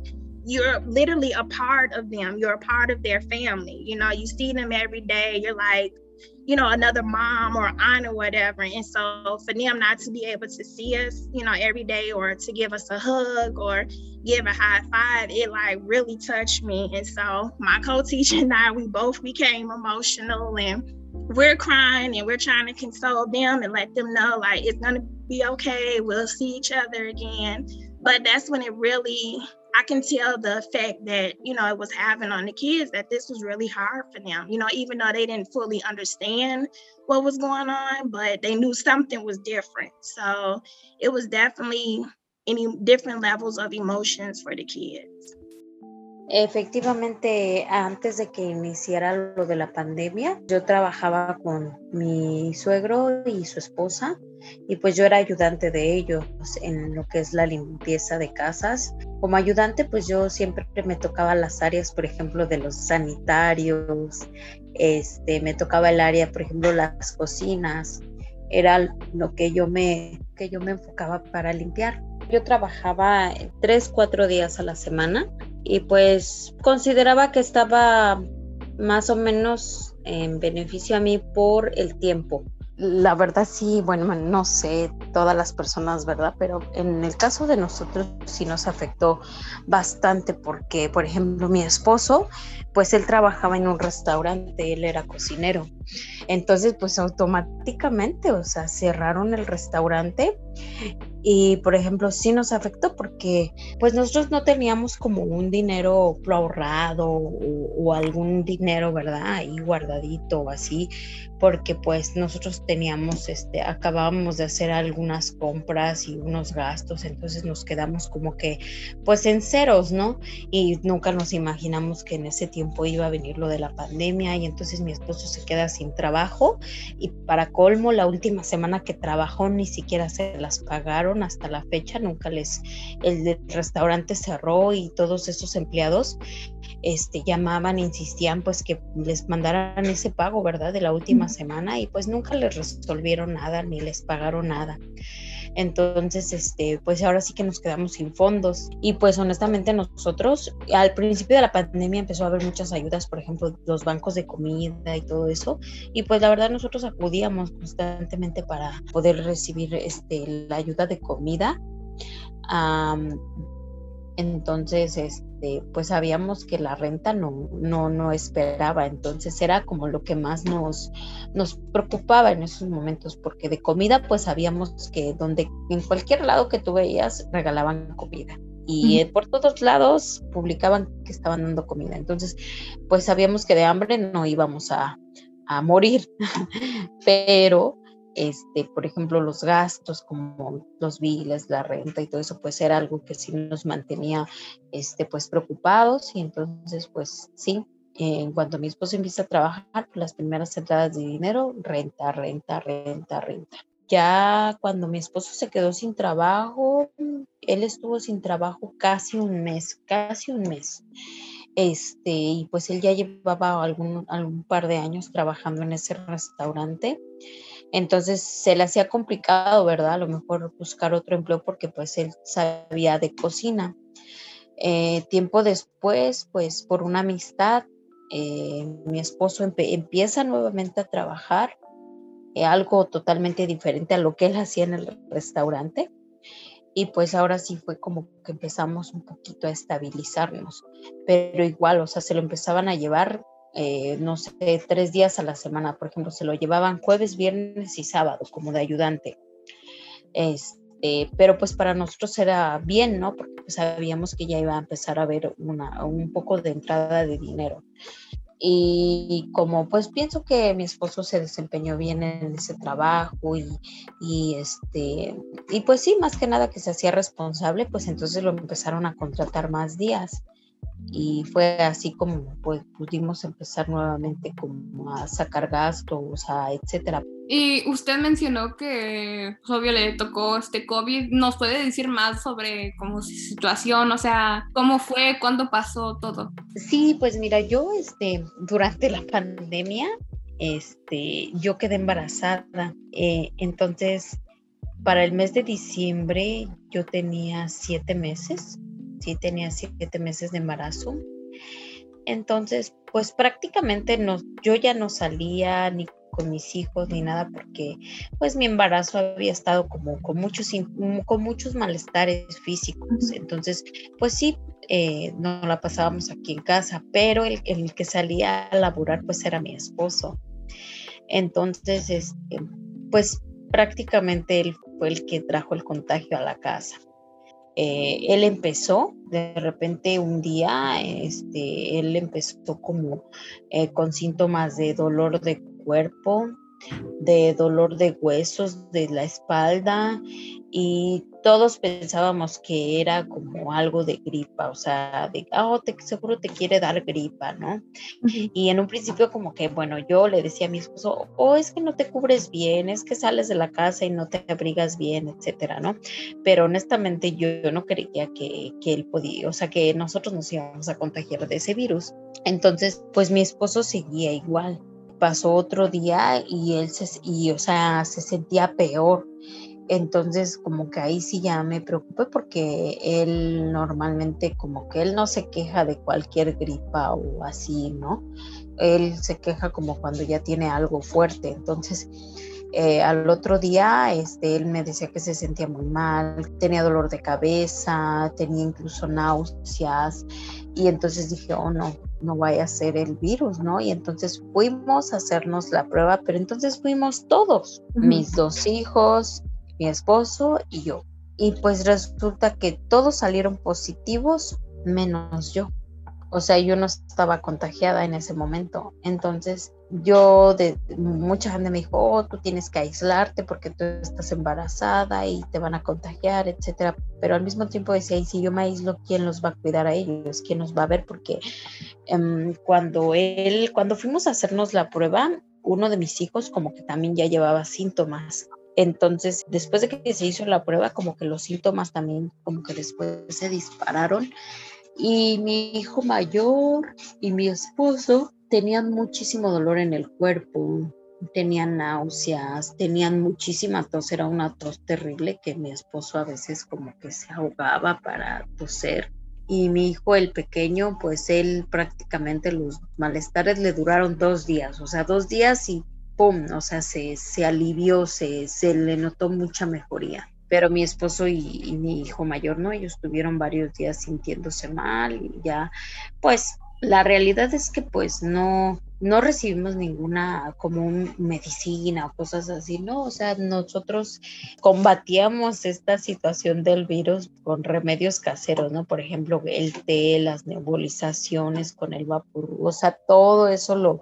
you're literally a part of them. You're a part of their family. You know, you see them every day. You're like, you know, another mom or aunt or whatever. And so for them not to be able to see us, you know, every day, or to give us a hug or give a high five, it like really touched me. And so my co-teacher and I, we both became emotional, and we're crying and we're trying to console them and let them know, like, it's going to be okay. We'll see each other again. But that's when it really, I can tell the effect that, you know, it was having on the kids, that this was really hard for them. You know, even though they didn't fully understand what was going on, but they knew something was different. So it was definitely any different levels of emotions for the kids. Efectivamente, antes de que iniciara lo de la pandemia, yo trabajaba con mi suegro y su esposa, y pues yo era ayudante de ellos en lo que es la limpieza de casas. Como ayudante, pues yo siempre me tocaba las áreas, por ejemplo, de los sanitarios, este, me tocaba el área, por ejemplo, las cocinas, era lo que yo me, que yo me enfocaba para limpiar. Yo trabajaba tres, cuatro días a la semana, y pues consideraba que estaba más o menos en beneficio a mí por el tiempo. La verdad sí, bueno, no sé, todas las personas, ¿verdad? Pero en el caso de nosotros sí nos afectó bastante porque, por ejemplo, mi esposo, pues él trabajaba en un restaurante, él era cocinero. Entonces, pues automáticamente, o sea, cerraron el restaurante y, por ejemplo, sí nos afectó porque, pues nosotros no teníamos como un dinero ahorrado o, o algún dinero, ¿verdad? Ahí guardadito o así, porque pues nosotros teníamos, este, acabábamos de hacer algunas compras y unos gastos, entonces nos quedamos como que, pues en ceros, ¿no? Y nunca nos imaginamos que en ese tiempo iba a venir lo de la pandemia, y entonces mi esposo se queda sin trabajo, y para colmo, la última semana que trabajó ni siquiera se las pagaron hasta la fecha, nunca les, el, el restaurante cerró, y todos esos empleados este, llamaban, insistían pues que les mandaran ese pago, ¿verdad? De la última semana, y pues nunca les resolvieron nada, ni les pagaron nada. Entonces, este, pues ahora sí que nos quedamos sin fondos. Y pues honestamente nosotros, al principio de la pandemia empezó a haber muchas ayudas, por ejemplo, los bancos de comida y todo eso. Y pues la verdad nosotros acudíamos constantemente para poder recibir este, la ayuda de comida. Um, entonces, este, pues sabíamos que la renta no, no, no esperaba. Entonces era como lo que más nos, nos preocupaba en esos momentos, porque de comida pues sabíamos que donde, en cualquier lado que tú veías regalaban comida. Y eh, por todos lados publicaban que estaban dando comida. Entonces, pues sabíamos que de hambre no íbamos a, a morir. Pero, este, por ejemplo, los gastos como los biles, la renta y todo eso, pues era algo que sí nos mantenía, este, pues preocupados. Y entonces, pues sí, eh, en cuanto mi esposo empieza a trabajar, las primeras entradas de dinero, renta, renta, renta, renta. Ya cuando mi esposo se quedó sin trabajo, él estuvo sin trabajo casi un mes, casi un mes. Este, y pues él ya llevaba algún, algún par de años trabajando en ese restaurante. Entonces se le hacía complicado, ¿verdad? A lo mejor buscar otro empleo porque pues él sabía de cocina. Eh, tiempo después, pues por una amistad, eh, mi esposo empe- empieza nuevamente a trabajar. Algo totalmente diferente a lo que él hacía en el restaurante, y pues ahora sí fue como que empezamos un poquito a estabilizarnos, pero igual, o sea, se lo empezaban a llevar eh, no sé, tres días a la semana, por ejemplo, se lo llevaban jueves, viernes y sábado como de ayudante. Este, pero pues para nosotros era bien, ¿no? Porque sabíamos que ya iba a empezar a haber una, un poco de entrada de dinero. Y como pues pienso que mi esposo se desempeñó bien en ese trabajo y, y este y pues sí, más que nada que se hacía responsable, pues entonces lo empezaron a contratar más días y fue así como pues pudimos empezar nuevamente como a sacar gastos, a etcétera. Y usted mencionó que pues, obvio le tocó este COVID. ¿Nos puede decir más sobre cómo su situación? O sea, ¿cómo fue? ¿Cuándo pasó todo? Sí, pues mira, yo este, durante la pandemia este, yo quedé embarazada. Eh, entonces, para el mes de diciembre yo tenía siete meses. Sí, tenía siete meses de embarazo. Entonces, pues prácticamente no, yo ya no salía ni con mis hijos ni nada porque pues mi embarazo había estado como con muchos con muchos malestares físicos, entonces pues sí eh, no la pasábamos aquí en casa, pero el, el que salía a laburar pues era mi esposo. Entonces este, pues prácticamente él fue el que trajo el contagio a la casa. Eh, él empezó, de repente un día, este, él empezó como eh, con síntomas de dolor de cuerpo, de dolor de huesos, de la espalda, y todos pensábamos que era como algo de gripa, o sea, de, oh, te, seguro te quiere dar gripa, ¿no? Y en un principio como que, bueno, yo le decía a mi esposo, oh, es que no te cubres bien, es que sales de la casa y no te abrigas bien, etcétera, ¿no? Pero honestamente yo, yo no creía que, que él podía, o sea, que nosotros nos íbamos a contagiar de ese virus. Entonces, pues mi esposo seguía igual. Pasó otro día y él se, y, o sea, se sentía peor. Entonces como que ahí sí ya me preocupé porque él normalmente como que él no se queja de cualquier gripa o así, ¿no? Él se queja como cuando ya tiene algo fuerte. Entonces eh, al otro día este, él me decía que se sentía muy mal, tenía dolor de cabeza, tenía incluso náuseas y entonces dije, oh no, no vaya a ser el virus, ¿no? Y entonces fuimos a hacernos la prueba, pero entonces fuimos todos, uh-huh. mis dos hijos, mi esposo y yo. Y pues resulta que todos salieron positivos, menos yo. O sea, yo no estaba contagiada en ese momento. Entonces, yo, de, mucha gente me dijo, oh, tú tienes que aislarte porque tú estás embarazada y te van a contagiar, etcétera. Pero al mismo tiempo decía, y si yo me aíslo, ¿quién los va a cuidar a ellos? ¿Quién los va a ver? Porque um, cuando él, cuando fuimos a hacernos la prueba, uno de mis hijos como que también ya llevaba síntomas. Entonces, después de que se hizo la prueba, como que los síntomas también, como que después se dispararon. Y mi hijo mayor y mi esposo tenían muchísimo dolor en el cuerpo, tenían náuseas, tenían muchísima tos. Era una tos terrible que mi esposo a veces como que se ahogaba para toser. Y mi hijo, el pequeño, pues él prácticamente los malestares le duraron dos días. O sea, dos días y ¡pum! O sea, se, se alivió, se, se le notó mucha mejoría. Pero mi esposo y, y mi hijo mayor, ¿no? Ellos tuvieron varios días sintiéndose mal y ya, pues, la realidad es que, pues, no, no recibimos ninguna como medicina o cosas así, ¿no? O sea, nosotros combatíamos esta situación del virus con remedios caseros, ¿no? Por ejemplo, el té, las nebulizaciones con el vapor, o sea, todo eso lo,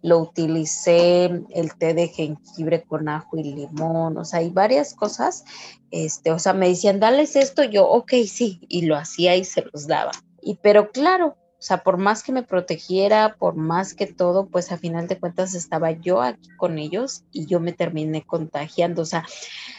lo utilicé, el té de jengibre con ajo y limón, o sea, hay varias cosas, este, o sea, me decían, dales esto, yo, ok, sí, y lo hacía y se los daba, y pero claro, o sea, por más que me protegiera, por más que todo, pues a final de cuentas estaba yo aquí con ellos y yo me terminé contagiando. O sea,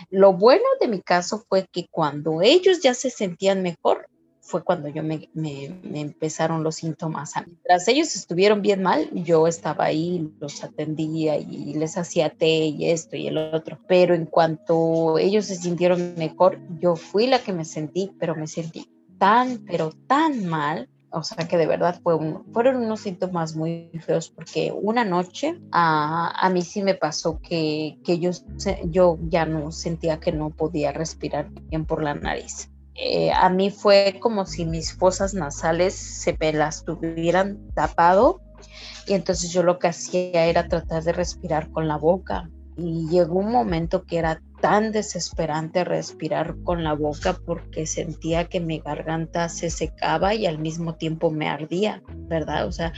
lo bueno de mi caso fue que cuando ellos ya se sentían mejor, fue cuando yo me, me, me empezaron los síntomas. Mientras ellos estuvieron bien mal, yo estaba ahí, los atendía y les hacía té y esto y el otro. Pero en cuanto ellos se sintieron mejor, yo fui la que me sentí, pero me sentí tan, pero tan mal. O sea que de verdad fue un, fueron unos síntomas muy feos porque una noche a, a mí sí me pasó que, que yo, yo ya no sentía que no podía respirar bien por la nariz. Eh, a mí fue como si mis fosas nasales se me las tuvieran tapado Y entonces yo lo que hacía era tratar de respirar con la boca. Y llegó un momento que era tan desesperante respirar con la boca porque sentía que mi garganta se secaba y al mismo tiempo me ardía, ¿verdad? O sea,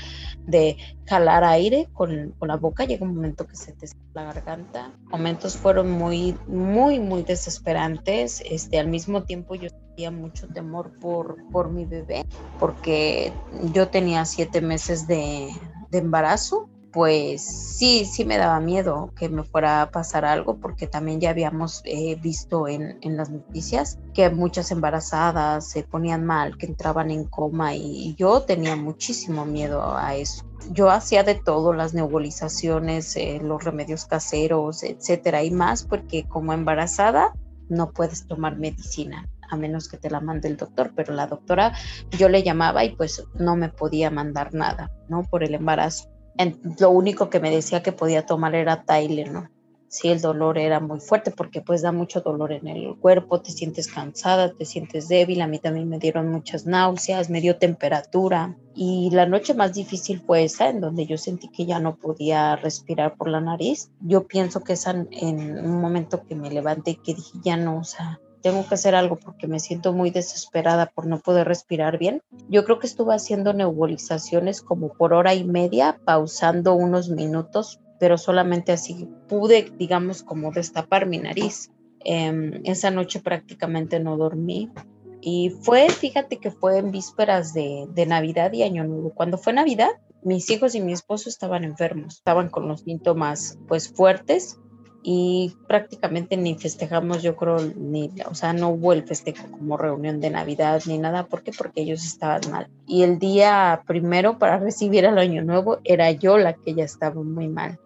de jalar aire con, con la boca llega un momento que se te seca la garganta. Momentos fueron muy, muy, muy desesperantes. Este, al mismo tiempo yo sentía mucho temor por, por mi bebé porque yo tenía siete meses de, de embarazo. Pues sí, sí me daba miedo que me fuera a pasar algo porque también ya habíamos eh, visto en, en las noticias que muchas embarazadas se ponían mal, que entraban en coma y, y yo tenía muchísimo miedo a eso. Yo hacía de todo, las nebulizaciones, eh, los remedios caseros, etcétera y más porque como embarazada no puedes tomar medicina a menos que te la mande el doctor, pero la doctora yo le llamaba y pues no me podía mandar nada, ¿no? Por el embarazo. En, lo único que me decía que podía tomar era Tylenol, ¿no? Sí, el dolor era muy fuerte porque pues da mucho dolor en el cuerpo, te sientes cansada, te sientes débil. A mí también me dieron muchas náuseas, me dio temperatura. Y la noche más difícil fue esa, en donde yo sentí que ya no podía respirar por la nariz. Yo pienso que es en, en un momento que me levanté y que dije, ya no, o sea, tengo que hacer algo porque me siento muy desesperada por no poder respirar bien. Yo creo que estuve haciendo nebulizaciones como por hora y media, pausando unos minutos, pero solamente así pude, digamos, como destapar mi nariz. Eh, esa noche prácticamente no dormí. Y fue, fíjate que fue en vísperas de, de Navidad y Año Nuevo. Cuando fue Navidad, mis hijos y mi esposo estaban enfermos, estaban con los síntomas pues fuertes. Y prácticamente ni festejamos, yo creo, ni, o sea, no hubo el festejo como reunión de Navidad ni nada. ¿Por qué? Porque ellos estaban mal. Y el día primero para recibir el Año Nuevo era yo la que ya estaba muy mal.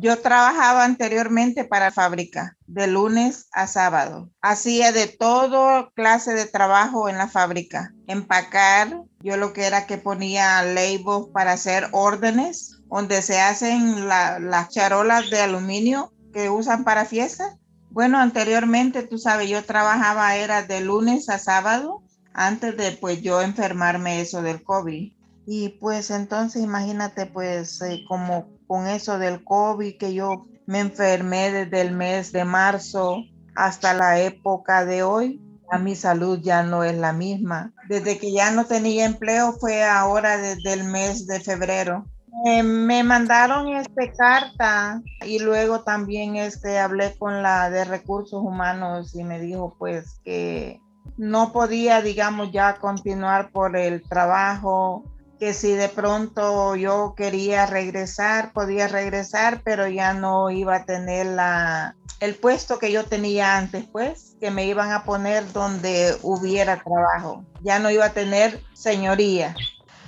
Yo trabajaba anteriormente para fábrica de lunes a sábado. Hacía de todo clase de trabajo en la fábrica. Empacar, yo lo que era que ponía labels para hacer órdenes, donde se hacen la, las charolas de aluminio que usan para fiestas. Bueno, anteriormente, tú sabes, yo trabajaba, era de lunes a sábado, antes de pues yo enfermarme eso del COVID. Y pues entonces, imagínate, pues eh, como con eso del COVID, que yo me enfermé desde el mes de marzo hasta la época de hoy, a mi salud ya no es la misma. Desde que ya no tenía empleo, fue ahora desde el mes de febrero. Eh, me mandaron este carta y luego también este, hablé con la de recursos humanos y me dijo pues que no podía, digamos, ya continuar por el trabajo, que si de pronto yo quería regresar, podía regresar, pero ya no iba a tener la, el puesto que yo tenía antes, pues, que me iban a poner donde hubiera trabajo. Ya no iba a tener señoría.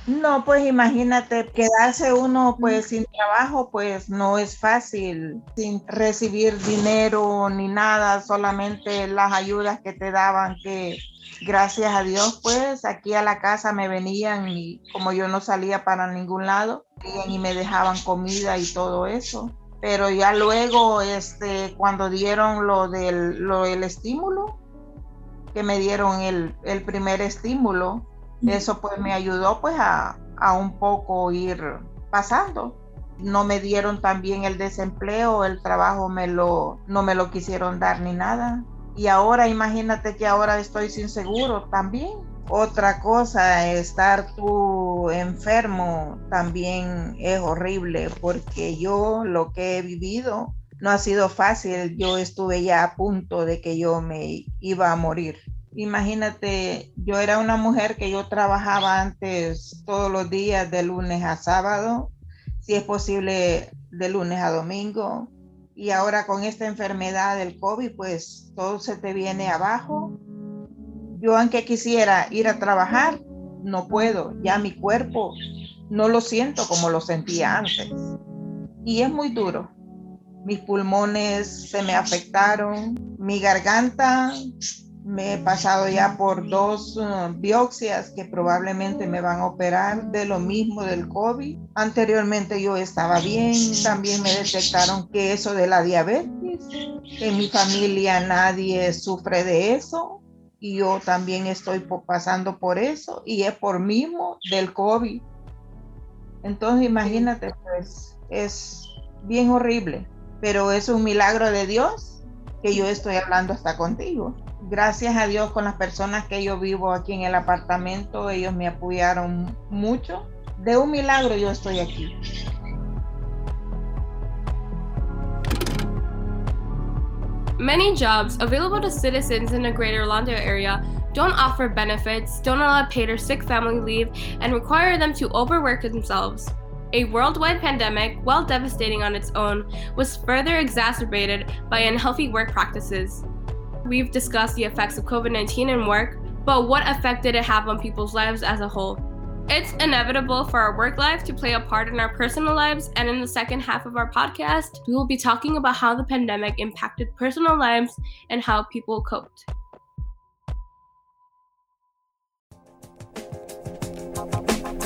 No, pues imagínate, quedarse uno pues sin trabajo pues no es fácil, sin recibir dinero ni nada, solamente las ayudas que te daban, que gracias a Dios pues aquí a la casa me venían y como yo no salía para ningún lado, y me dejaban comida y todo eso. Pero ya luego este, cuando dieron lo del, lo del estímulo, que me dieron el, el primer estímulo, eso pues me ayudó pues a, a un poco ir pasando. No me dieron también el desempleo, el trabajo me lo, no me lo quisieron dar ni nada. Y ahora imagínate que ahora estoy sin seguro también. Otra cosa, estar tú enfermo también es horrible porque yo lo que he vivido no ha sido fácil. Yo estuve ya a punto de que yo me iba a morir. Imagínate, yo era una mujer que yo trabajaba antes todos los días de lunes a sábado, si es posible de lunes a domingo, y ahora con esta enfermedad del COVID, pues todo se te viene abajo. Yo aunque quisiera ir a trabajar, no puedo, ya mi cuerpo no lo siento como lo sentía antes. Y es muy duro. Mis pulmones se me afectaron, mi garganta. Me he pasado ya por dos uh, biopsias que probablemente me van a operar de lo mismo del COVID. Anteriormente yo estaba bien, también me detectaron que eso de la diabetes. En mi familia nadie sufre de eso y yo también estoy pasando por eso, y es por mismo del COVID. Entonces imagínate, pues es bien horrible, pero es un milagro de Dios que yo estoy hablando hasta contigo. Gracias a Dios, con las personas que yo vivo aquí en el apartamento, ellos me apoyaron mucho. De un milagro yo estoy aquí. Many jobs available to citizens in the Greater Orlando area don't offer benefits, don't allow paid or sick family leave, and require them to overwork themselves. A worldwide pandemic, while devastating on its own, was further exacerbated by unhealthy work practices. We've discussed the effects of COVID nineteen in work, but what effect did it have on people's lives as a whole? It's inevitable for our work life to play a part in our personal lives, and in the second half of our podcast, we will be talking about how the pandemic impacted personal lives and how people coped.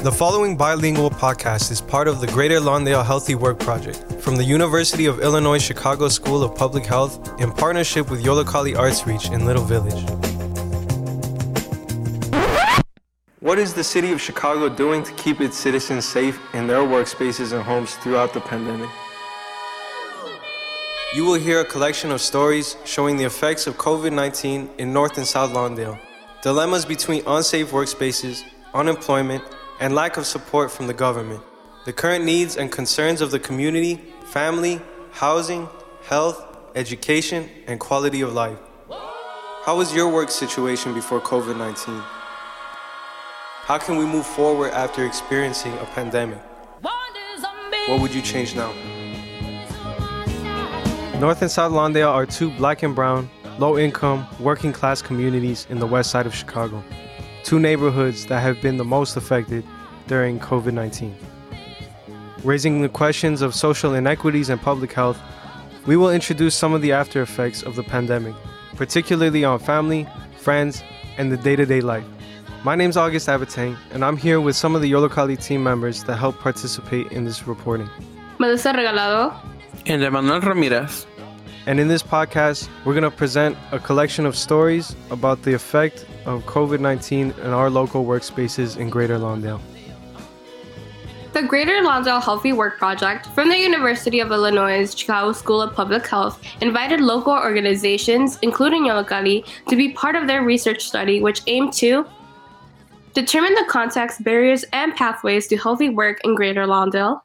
The following bilingual podcast is part of the Greater Lawndale Healthy Work Project from the University of Illinois Chicago School of Public Health in partnership with Yollocalli Arts Reach in Little Village. What is the city of Chicago doing to keep its citizens safe in their workspaces and homes throughout the pandemic? You will hear a collection of stories showing the effects of COVID nineteen in North and South Lawndale, dilemmas between unsafe workspaces, unemployment, and lack of support from the government, the current needs and concerns of the community, family, housing, health, education, and quality of life. How was your work situation before COVID nineteen? How can we move forward after experiencing a pandemic? What would you change now? North and South Lawndale are two black and brown, low-income, working-class communities in the west side of Chicago, two neighborhoods that have been the most affected during COVID nineteen. Raising the questions of social inequities and public health, we will introduce some of the after effects of the pandemic, particularly on family, friends, and the day-to-day life. My name's August Abbotain, and I'm here with some of the Yollocalli team members that helped participate in this reporting. Melissa Regalado. And Emanuel Ramirez. And in this podcast, we're going to present a collection of stories about the effect of COVID nineteen in our local workspaces in Greater Lawndale. The Greater Lawndale Healthy Work Project from the University of Illinois Chicago School of Public Health invited local organizations, including Yollocalli, to be part of their research study, which aimed to determine the context, barriers, and pathways to healthy work in Greater Lawndale,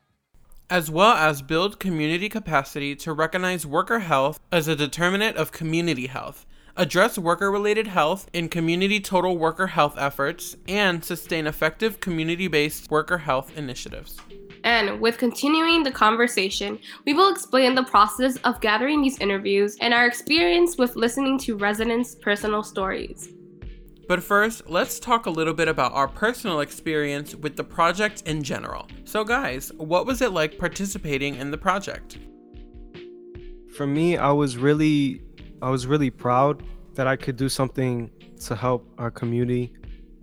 as well as build community capacity to recognize worker health as a determinant of community health, address worker-related health in community total worker health efforts, and sustain effective community-based worker health initiatives. And with continuing the conversation, we will explain the process of gathering these interviews and our experience with listening to residents' personal stories. But first, let's talk a little bit about our personal experience with the project in general. So guys, what was it like participating in the project? For me, I was really I was really proud that I could do something to help our community,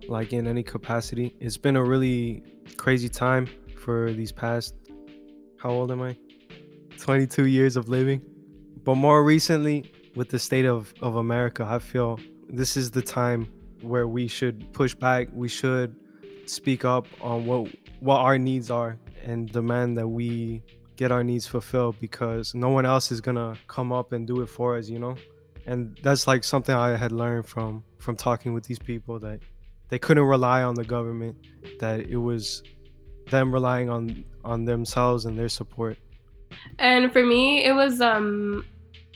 like in any capacity. It's been a really crazy time for these past, how old am I? twenty-two years of living. But more recently, with the state of, of America, I feel this is the time where we should push back, we should speak up on what what our needs are and demand that we get our needs fulfilled, because no one else is gonna come up and do it for us, you know? And that's like something I had learned from from talking with these people, that they couldn't rely on the government, that it was them relying on on themselves and their support. And for me, it was um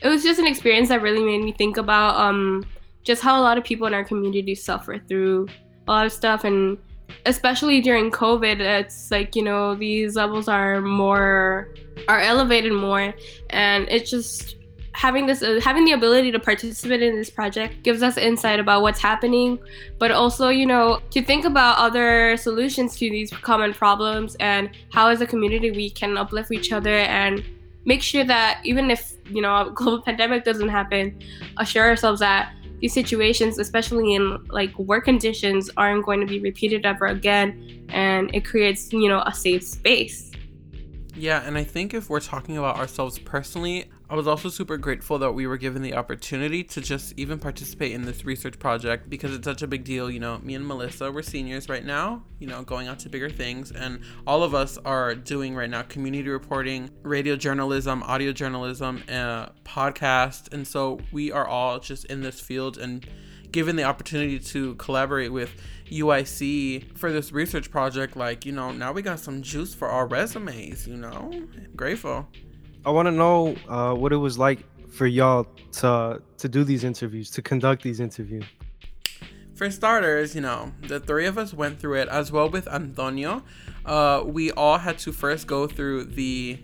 it was just an experience that really made me think about um just how a lot of people in our community suffer through a lot of stuff. And especially during COVID, it's like, you know, these levels are more, are elevated more. And it's just having this, uh, having the ability to participate in this project gives us insight about what's happening, but also, you know, to think about other solutions to these common problems and how as a community we can uplift each other and make sure that even if, you know, a global pandemic doesn't happen, assure ourselves that these situations, especially in like work conditions, aren't going to be repeated ever again, and it creates, you know, a safe space. Yeah, and I think if we're talking about ourselves personally, I was also super grateful that we were given the opportunity to just even participate in this research project because it's such a big deal. You know, me and Melissa, we're seniors right now, you know, going out to bigger things. And all of us are doing right now community reporting, radio journalism, audio journalism, uh, podcast. And so we are all just in this field and given the opportunity to collaborate with U I C for this research project. Like, you know, now we got some juice for our resumes, you know, I'm grateful. I want to know uh, what it was like for y'all to to do these interviews, to conduct these interviews. For starters, you know, the three of us went through it as well with Antonio. Uh, we all had to first go through the,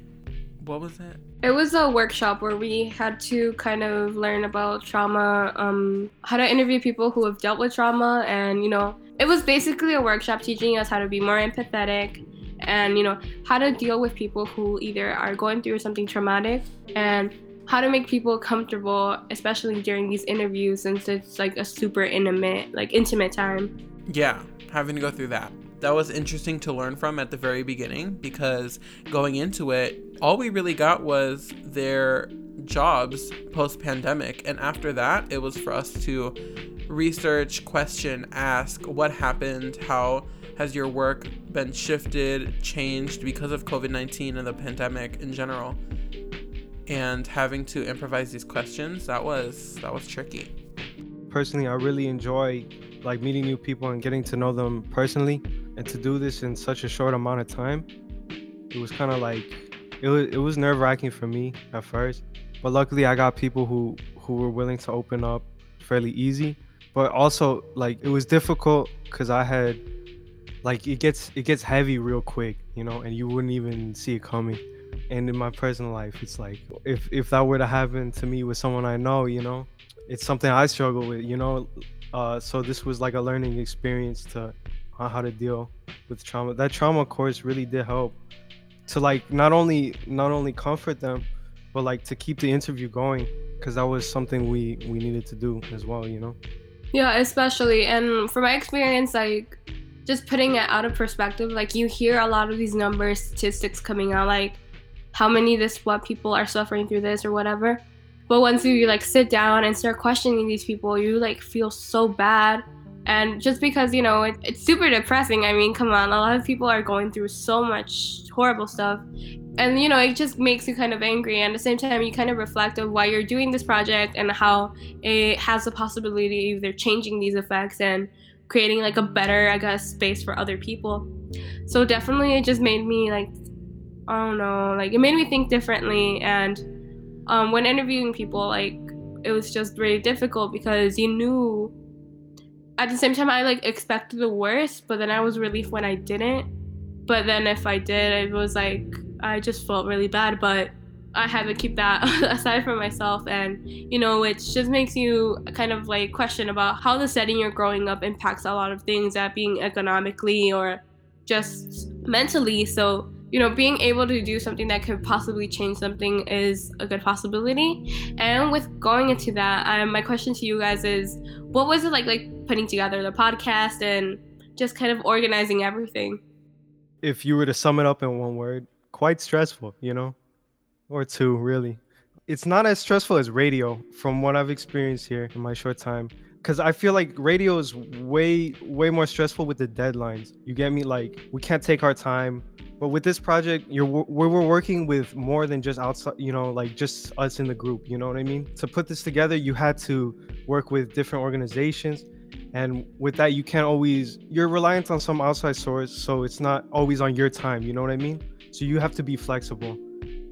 what was it? It was a workshop where we had to kind of learn about trauma, um, how to interview people who have dealt with trauma. And, you know, it was basically a workshop teaching us how to be more empathetic, and you know how to deal with people who either are going through something traumatic, and how to make people comfortable, especially during these interviews, since it's like a super intimate like intimate time. Yeah, having to go through that that was interesting to learn from at the very beginning, because going into it, all we really got was their jobs post-pandemic, and after that it was for us to research, question, ask what happened, how has your work been shifted, changed because of covid nineteen and the pandemic in general, and having to improvise these questions. That was that was tricky. Personally, I really enjoy like meeting new people and getting to know them personally, and to do this in such a short amount of time, it was kind of like it was it was nerve-wracking for me at first, but luckily I got people who who were willing to open up fairly easy. But also like it was difficult because I had like it gets it gets heavy real quick, you know, and you wouldn't even see it coming. And in my personal life, it's like if if that were to happen to me with someone I know, you know, it's something I struggle with, you know. Uh, so this was like a learning experience to on how to deal with trauma. That trauma course really did help to like not only not only comfort them, but like to keep the interview going, because that was something we we needed to do as well, you know. Yeah, especially, and from my experience, like. Just putting it out of perspective, like you hear a lot of these numbers, statistics coming out, like how many this, what people are suffering through this or whatever. But once you like sit down and start questioning these people, you like feel so bad. And just because, you know, it, it's super depressing. I mean, come on, a lot of people are going through so much horrible stuff. And, you know, it just makes you kind of angry. And at the same time, you kind of reflect on why you're doing this project and how it has the possibility of either changing these effects and creating like a better, I guess, space for other people. So definitely it just made me like, I don't know, like it made me think differently. And um, when interviewing people, like it was just really difficult because you knew, at the same time I like expected the worst, but then I was relieved when I didn't. But then if I did, it was like, I just felt really bad, but I had to keep that aside from myself. And, you know, it just makes you kind of like question about how the setting you're growing up impacts a lot of things, that being economically or just mentally. So, you know, being able to do something that could possibly change something is a good possibility. And with going into that, um, my question to you guys is, what was it like, like putting together the podcast and just kind of organizing everything? If you were to sum it up in one word, quite stressful, you know? Or two, really. It's not as stressful as radio from what I've experienced here in my short time, because I feel like radio is way way more stressful with the deadlines, you get me? Like we can't take our time. But with this project, you're we're, we're working with more than just outside, you know, like just us in the group, you know what I mean? To put this together, you had to work with different organizations, and with that you can't always, you're reliant on some outside source, so it's not always on your time, you know what I mean? So you have to be flexible.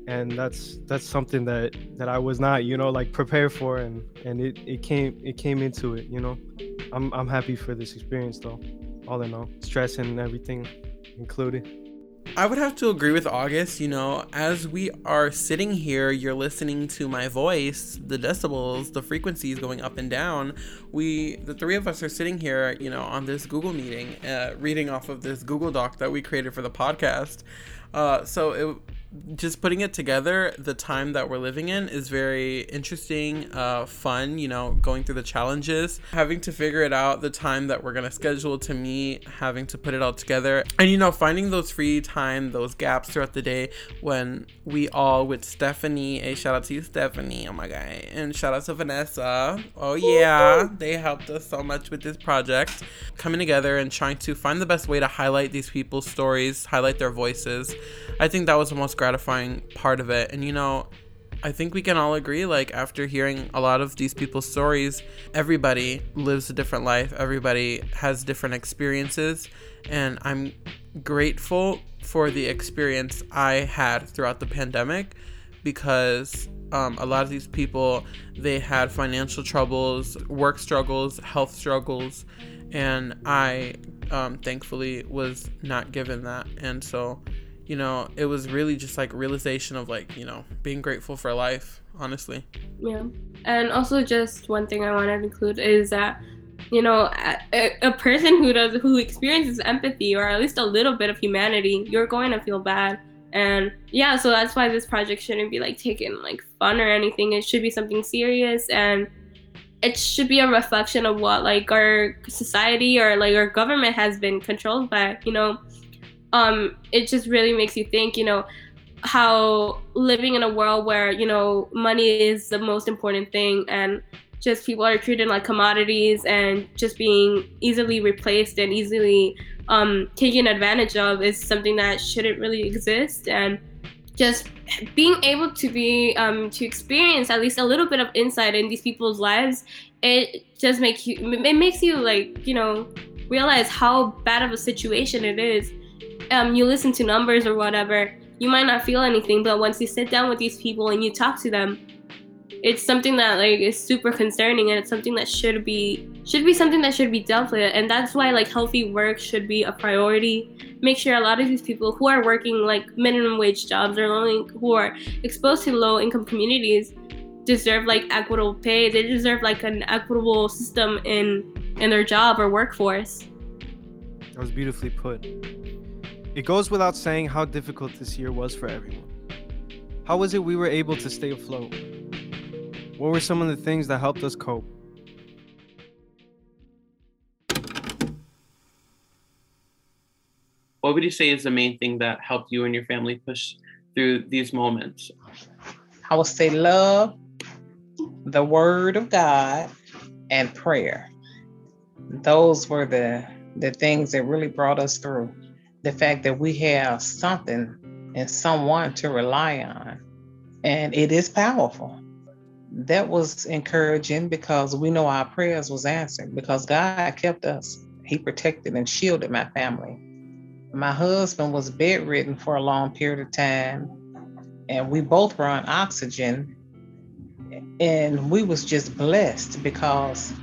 And that's that's something that, that I was not, you know, like prepared for, and, and it, it came it came into it, you know. I'm I'm happy for this experience though, all in all, stress and everything included. I would have to agree with August, you know, as we are sitting here, you're listening to my voice, the decibels, the frequencies going up and down. We, the three of us are sitting here, you know, on this Google meeting, uh, reading off of this Google Doc that we created for the podcast. Uh, so it just putting it together, the time that we're living in is very interesting, uh, fun, you know, going through the challenges, having to figure it out, the time that we're going to schedule to meet, having to put it all together. And, you know, finding those free time, those gaps throughout the day when we all with Stephanie, a shout out to you, Stephanie. Oh my God. And shout out to Vanessa. Oh yeah. They helped us so much with this project, coming together and trying to find the best way to highlight these people's stories, highlight their voices. I think that was the most gratifying part of it. And you know, I think we can all agree, like, after hearing a lot of these people's stories, everybody lives a different life, everybody has different experiences, and I'm grateful for the experience I had throughout the pandemic, because um, a lot of these people, they had financial troubles, work struggles, health struggles, and I um, thankfully was not given that. And so, you know, it was really just like realization of like, you know, being grateful for life, honestly. Yeah. And also just one thing I wanted to include is that, you know, a, a person who does, who experiences empathy or at least a little bit of humanity, you're going to feel bad. And yeah, so that's why this project shouldn't be like taken like fun or anything. It should be something serious, and it should be a reflection of what like our society or like our government has been controlled by, you know. Um, it just really makes you think, you know, how living in a world where, you know, money is the most important thing and just people are treated like commodities and just being easily replaced and easily um, taken advantage of is something that shouldn't really exist. And just being able to be, um, to experience at least a little bit of insight in these people's lives, it just makes you, it makes you like, you know, realize how bad of a situation it is. Um, you listen to numbers or whatever, you might not feel anything, but once you sit down with these people and you talk to them, it's something that like is super concerning, and it's something that should be should be something that should be dealt with. And that's why like healthy work should be a priority. Make sure a lot of these people who are working like minimum wage jobs or only who are exposed to low income communities deserve like equitable pay. They deserve like an equitable system in in their job or workforce. That was beautifully put. It goes without saying how difficult this year was for everyone. How was it we were able to stay afloat? What were some of the things that helped us cope? What would you say is the main thing that helped you and your family push through these moments? I would say love, the word of God, and prayer. Those were the, the things that really brought us through. The fact that we have something and someone to rely on, and it is powerful. That was encouraging because we know our prayers was answered because God kept us. He protected and shielded my family. My husband was bedridden for a long period of time, and we both were on oxygen, and we was just blessed because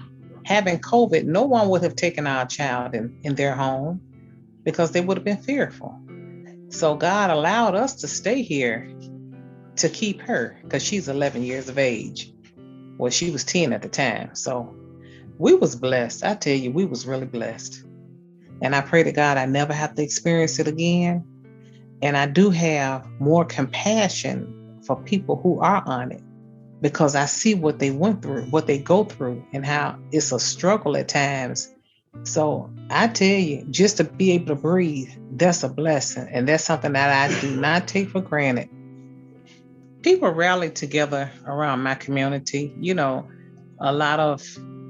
having COVID, no one would have taken our child in, in their home, because they would have been fearful. So God allowed us to stay here to keep her, because she's eleven years of age. Well, she was ten at the time. So we was blessed. I tell you, we was really blessed. And I pray to God I never have to experience it again. And I do have more compassion for people who are on it, because I see what they went through, what they go through, and how it's a struggle at times. So I tell you, just to be able to breathe, that's a blessing. And that's something that I do not take for granted. People rally together around my community. You know, a lot of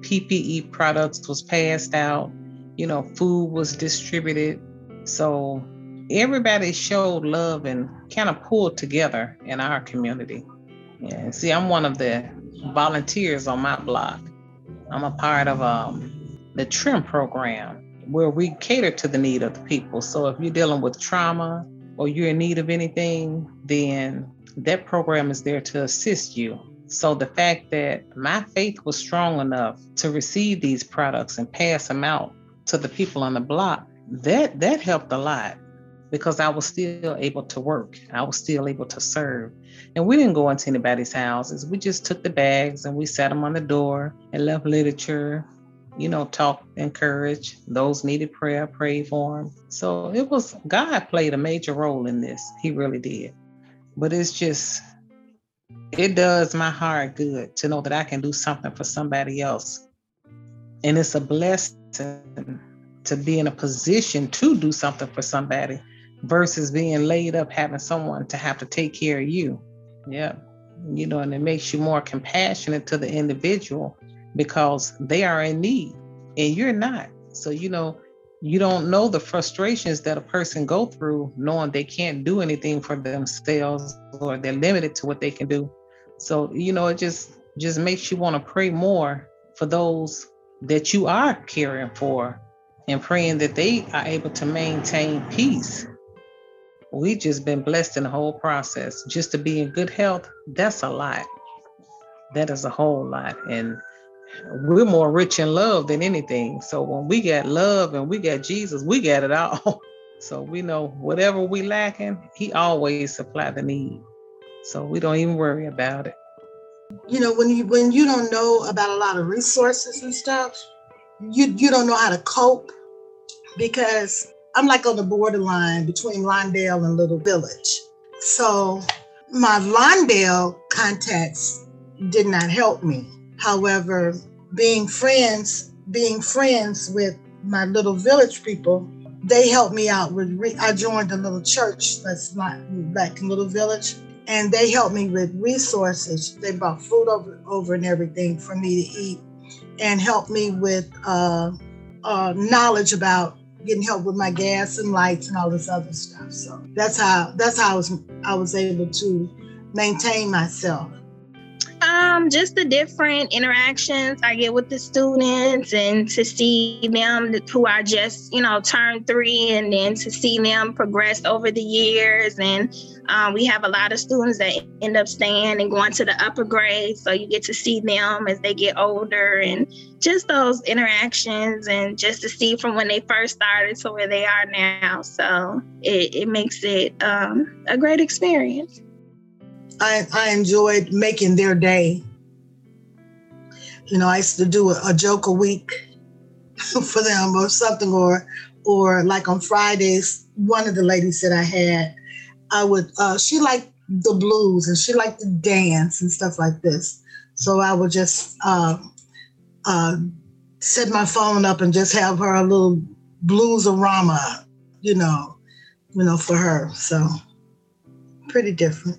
P P E products was passed out. You know, food was distributed. So everybody showed love and kind of pulled together in our community. And see, I'm one of the volunteers on my block. I'm a part of um. the TRIM program, where we cater to the need of the people. So if you're dealing with trauma or you're in need of anything, then that program is there to assist you. So the fact that my faith was strong enough to receive these products and pass them out to the people on the block, that that helped a lot, because I was still able to work. I was still able to serve. And we didn't go into anybody's houses. We just took the bags and we sat them on the door and left literature, you know, talk, encourage those needed prayer, pray for them. So it was, God played a major role in this. He really did. But it's just, it does my heart good to know that I can do something for somebody else. And it's a blessing to be in a position to do something for somebody versus being laid up, having someone to have to take care of you. Yeah. You know, and it makes you more compassionate to the individual because they are in need and you're not. So, you know, you don't know the frustrations that a person go through knowing they can't do anything for themselves or they're limited to what they can do. So, you know, it just, just makes you want to pray more for those that you are caring for and praying that they are able to maintain peace. We've just been blessed in the whole process. Just to be in good health, that's a lot. That is a whole lot. And we're more rich in love than anything. So when we got love and we got Jesus, we got it all. So we know whatever we lacking, he always supply the need. So we don't even worry about it. You know, when you when you don't know about a lot of resources and stuff, you you don't know how to cope, because I'm like on the borderline between Lawndale and Little Village. So my Lawndale contacts did not help me. However, being friends, being friends with my Little Village people, they helped me out with, re- I joined a little church that's not like Little Village, and they helped me with resources. They brought food over, over and everything for me to eat, and helped me with uh, uh, knowledge about getting help with my gas and lights and all this other stuff. So that's how that's how I was, I was able to maintain myself. Um, just the different interactions I get with the students, and to see them who are just, you know, turned three, and then to see them progress over the years. And um, we have a lot of students that end up staying and going to the upper grades. So you get to see them as they get older, and just those interactions, and just to see from when they first started to where they are now. So it, it makes it um, a great experience. I, I enjoyed making their day. You know, I used to do a, a joke a week for them or something, or or like on Fridays, one of the ladies that I had, I would, uh, she liked the blues and she liked to dance and stuff like this. So I would just uh, uh, set my phone up and just have her a little blues-orama, you know, you know, for her. So pretty different.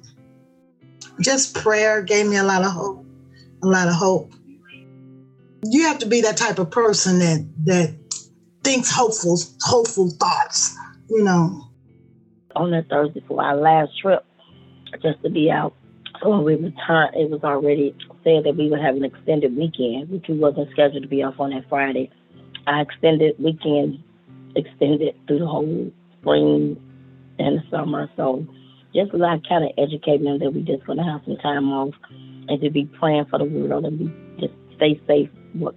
Just prayer gave me a lot of hope, a lot of hope. You have to be that type of person that that thinks hopeful, hopeful thoughts, you know. On that Thursday before our last trip, just to be out, when we returned, it was already said that we would have an extended weekend, which we wasn't scheduled to be off on that Friday. Our extended weekend extended through the whole spring and the summer, so just as I kind of educate them that we just going to have some time off, and to be praying for the world, and be just stay safe,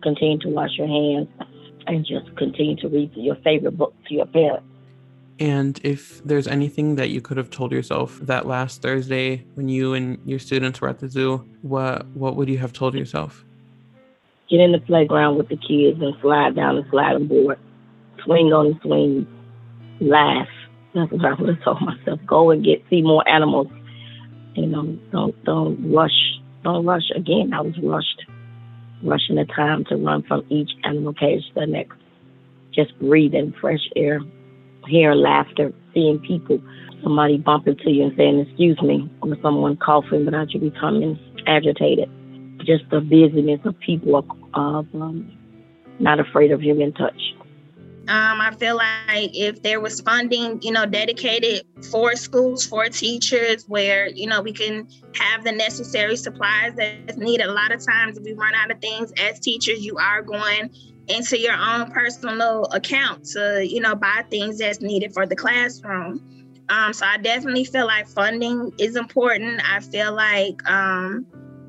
continue to wash your hands, and just continue to read your favorite book to your parents. And if there's anything that you could have told yourself that last Thursday when you and your students were at the zoo, what what would you have told yourself? Get in the playground with the kids and slide down the sliding board, swing on the swing, laugh. That's what I would have told myself. Go and get, see more animals. You know, don't don't rush. Don't rush again. I was rushed. Rushing the time to run from each animal cage to the next. Just breathing fresh air, hearing laughter, seeing people, somebody bumping to you and saying, excuse me, or someone coughing without you becoming agitated. Just the busyness of people, of um, not afraid of human touch. Um, I feel like if there was funding, you know, dedicated for schools, for teachers, where, you know, we can have the necessary supplies that's needed. A lot of times if we run out of things as teachers, you are going into your own personal account to, you know, buy things that's needed for the classroom. Um, so I definitely feel like funding is important. I feel like, um,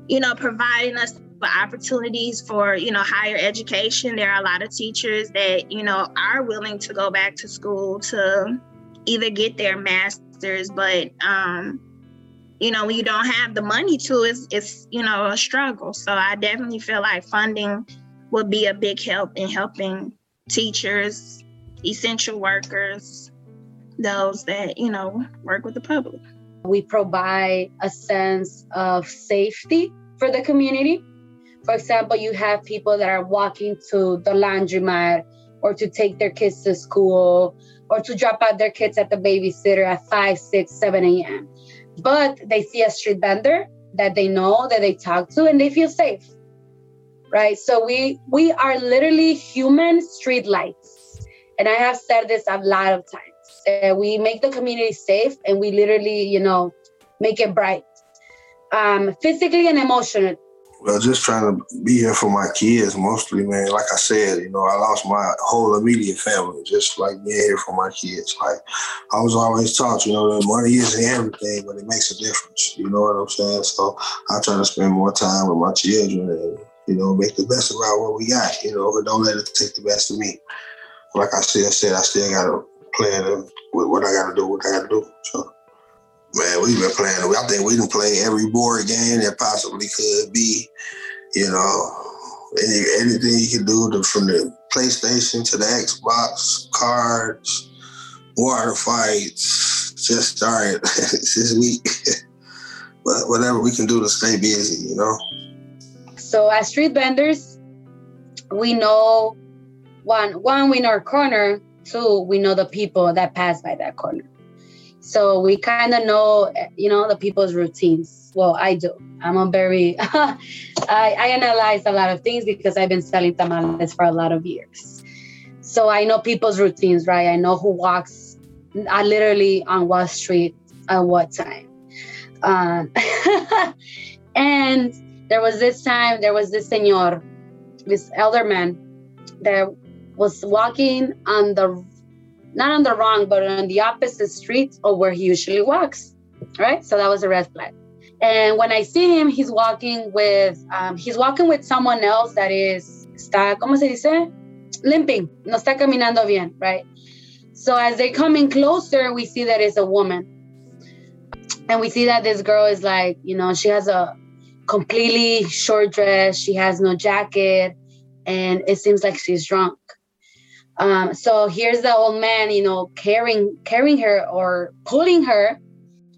you know, providing us opportunities for, you know, higher education. There are a lot of teachers that, you know, are willing to go back to school to either get their master's, but, um, you know, when you don't have the money to, it's, it's, you know, a struggle. So I definitely feel like funding would be a big help in helping teachers, essential workers, those that, you know, work with the public. We provide a sense of safety for the community. For example, you have people that are walking to the laundromat or to take their kids to school or to drop out their kids at the babysitter at five, six, seven a.m. But they see a street vendor that they know, that they talk to, and they feel safe, right? So we we are literally human street lights. And I have said this a lot of times. Uh, we make the community safe, and we literally, you know, make it bright, um, physically and emotionally. Well, just trying to be here for my kids mostly, man. Like I said, you know, I lost my whole immediate family, just like being here for my kids. Like I was always taught, you know, that money isn't everything, but it makes a difference. You know what I'm saying? So I try to spend more time with my children and, you know, make the best about what we got, you know, but don't let it take the best of me. Like I still said, I still got to plan with what I got to do, what I got to do. So. Man, we've been playing. I think we done played every board game that possibly could be. You know, any, anything you can do to, from the PlayStation to the Xbox, cards, water fights, just started this week. But whatever we can do to stay busy, you know. So as street vendors, we know, one, one, we know our corner. Two, we know the people that pass by that corner. So we kind of know, you know, the people's routines. Well, I do. I'm a very, I, I analyze a lot of things because I've been selling tamales for a lot of years. So I know people's routines, right? I know who walks, I literally on what street, at what time. Um, and there was this time, there was this señor, this elder man that was walking on the not on the wrong, but on the opposite street of where he usually walks, right? So that was a red flag. And when I see him, he's walking with, um, he's walking with someone else that is, está, ¿cómo se dice? Limping, no está caminando bien, right? So as they come in closer, we see that it's a woman. And we see that this girl is like, you know, she has a completely short dress, she has no jacket, and it seems like she's drunk. Um, so here's the old man, you know, carrying carrying her or pulling her.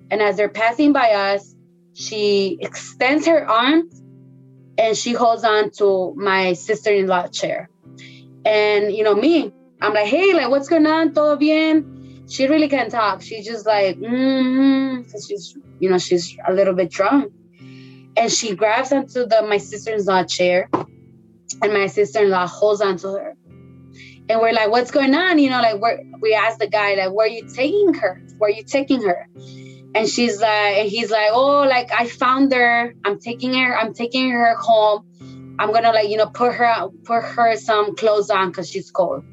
And as they're passing by us, she extends her arms and she holds on to my sister-in-law chair. And, you know, me, I'm like, hey, like, what's going on? Todo bien? She really can't talk. She's just like, mm-hmm. So she's, you know, she's a little bit drunk. And she grabs onto the my sister-in-law chair and my sister-in-law holds onto her. And we're like, what's going on? You know, like we're, we asked the guy, like, where are you taking her? Where are you taking her? And she's like, and he's like, oh, like I found her. I'm taking her. I'm taking her home. I'm going to like, you know, put her, put her some clothes on because she's cold.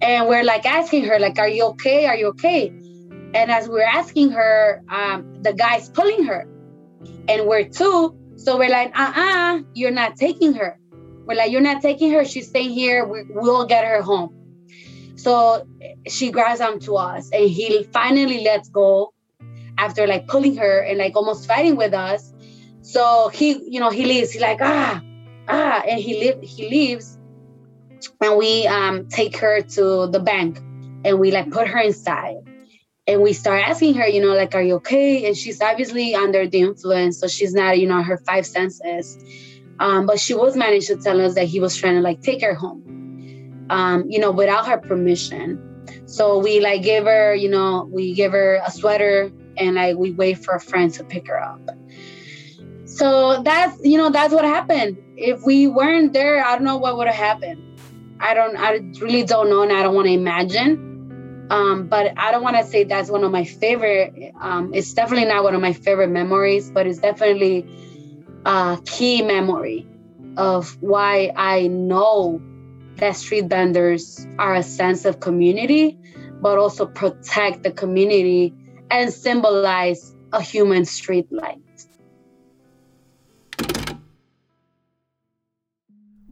And we're like asking her, like, are you okay? Are you okay? And as we're asking her, um, the guy's pulling her and we're two. So we're like, uh-uh, you're not taking her. We're like, you're not taking her. She's staying here. We, we'll get her home. So she grabs onto us and he finally lets go after like pulling her and like almost fighting with us. So he, you know, he leaves. He's like, ah, ah. And he, li- he leaves and we um, take her to the bank and we like put her inside and we start asking her, you know, like, are you okay? And she's obviously under the influence. So she's not, you know, her five senses. Um, but she was managed to tell us that he was trying to like take her home, um, you know, without her permission. So we like gave her, you know, we gave her a sweater and like we wait for a friend to pick her up. So that's, you know, that's what happened. If we weren't there, I don't know what would have happened. I don't, I really don't know. And I don't want to imagine. Um, but I don't want to say that's one of my favorite. Um, it's definitely not one of my favorite memories, but it's definitely a key memory of why I know that street vendors are a sense of community, but also protect the community and symbolize a human street light.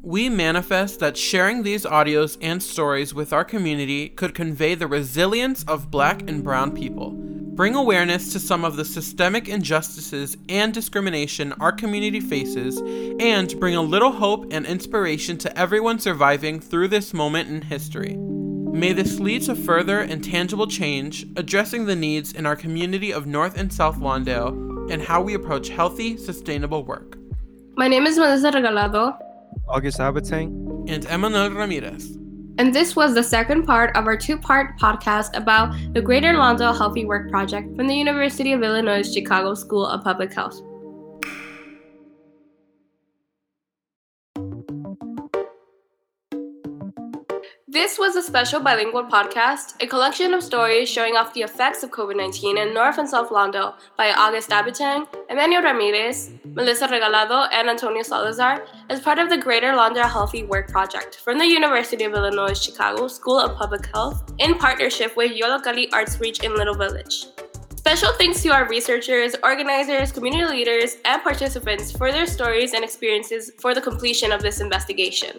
We manifest that sharing these audios and stories with our community could convey the resilience of Black and Brown people. Bring awareness to some of the systemic injustices and discrimination our community faces, and bring a little hope and inspiration to everyone surviving through this moment in history. May this lead to further and tangible change, addressing the needs in our community of North and South Lawndale and how we approach healthy, sustainable work. My name is Melissa Regalado, August Abbotain, and Emanuel Ramirez. And this was the second part of our two-part podcast about the Greater Lawndale Healthy Work Project from the University of Illinois Chicago School of Public Health. This was a special bilingual podcast, a collection of stories showing off the effects of covid nineteen in North and South Lawndale by August Abbotain, Emanuel Ramirez, Melissa Regalado, and Antonio Salazar as part of the Greater Lawndale Healthy Work Project from the University of Illinois Chicago School of Public Health in partnership with Yollocalli Arts Reach in Little Village. Special thanks to our researchers, organizers, community leaders, and participants for their stories and experiences for the completion of this investigation.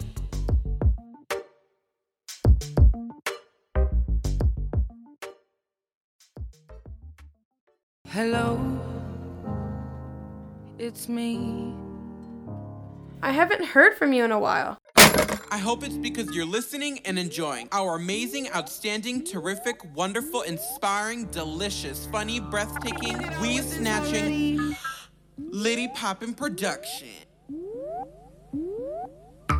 Hello, it's me. I haven't heard from you in a while. I hope it's because you're listening and enjoying our amazing, outstanding, terrific, wonderful, inspiring, delicious, funny, breathtaking, weave-snatching, lady-poppin' production.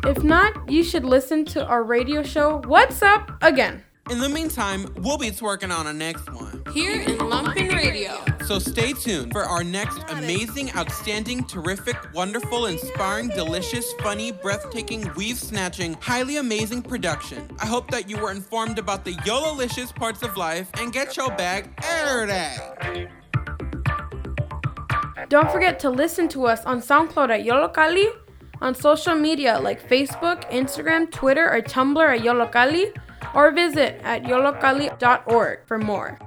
If not, you should listen to our radio show, What's Up, again. In the meantime, we'll be twerking on our next one. Here in Lumpin' Radio. So stay tuned for our next amazing, outstanding, terrific, wonderful, inspiring, delicious, funny, breathtaking, weave-snatching, highly amazing production. I hope that you were informed about the Yololicious parts of life and get your bag aired out. Don't forget to listen to us on SoundCloud at Yollocalli, on social media like Facebook, Instagram, Twitter, or Tumblr at Yollocalli, or visit at yollocalli dot org for more.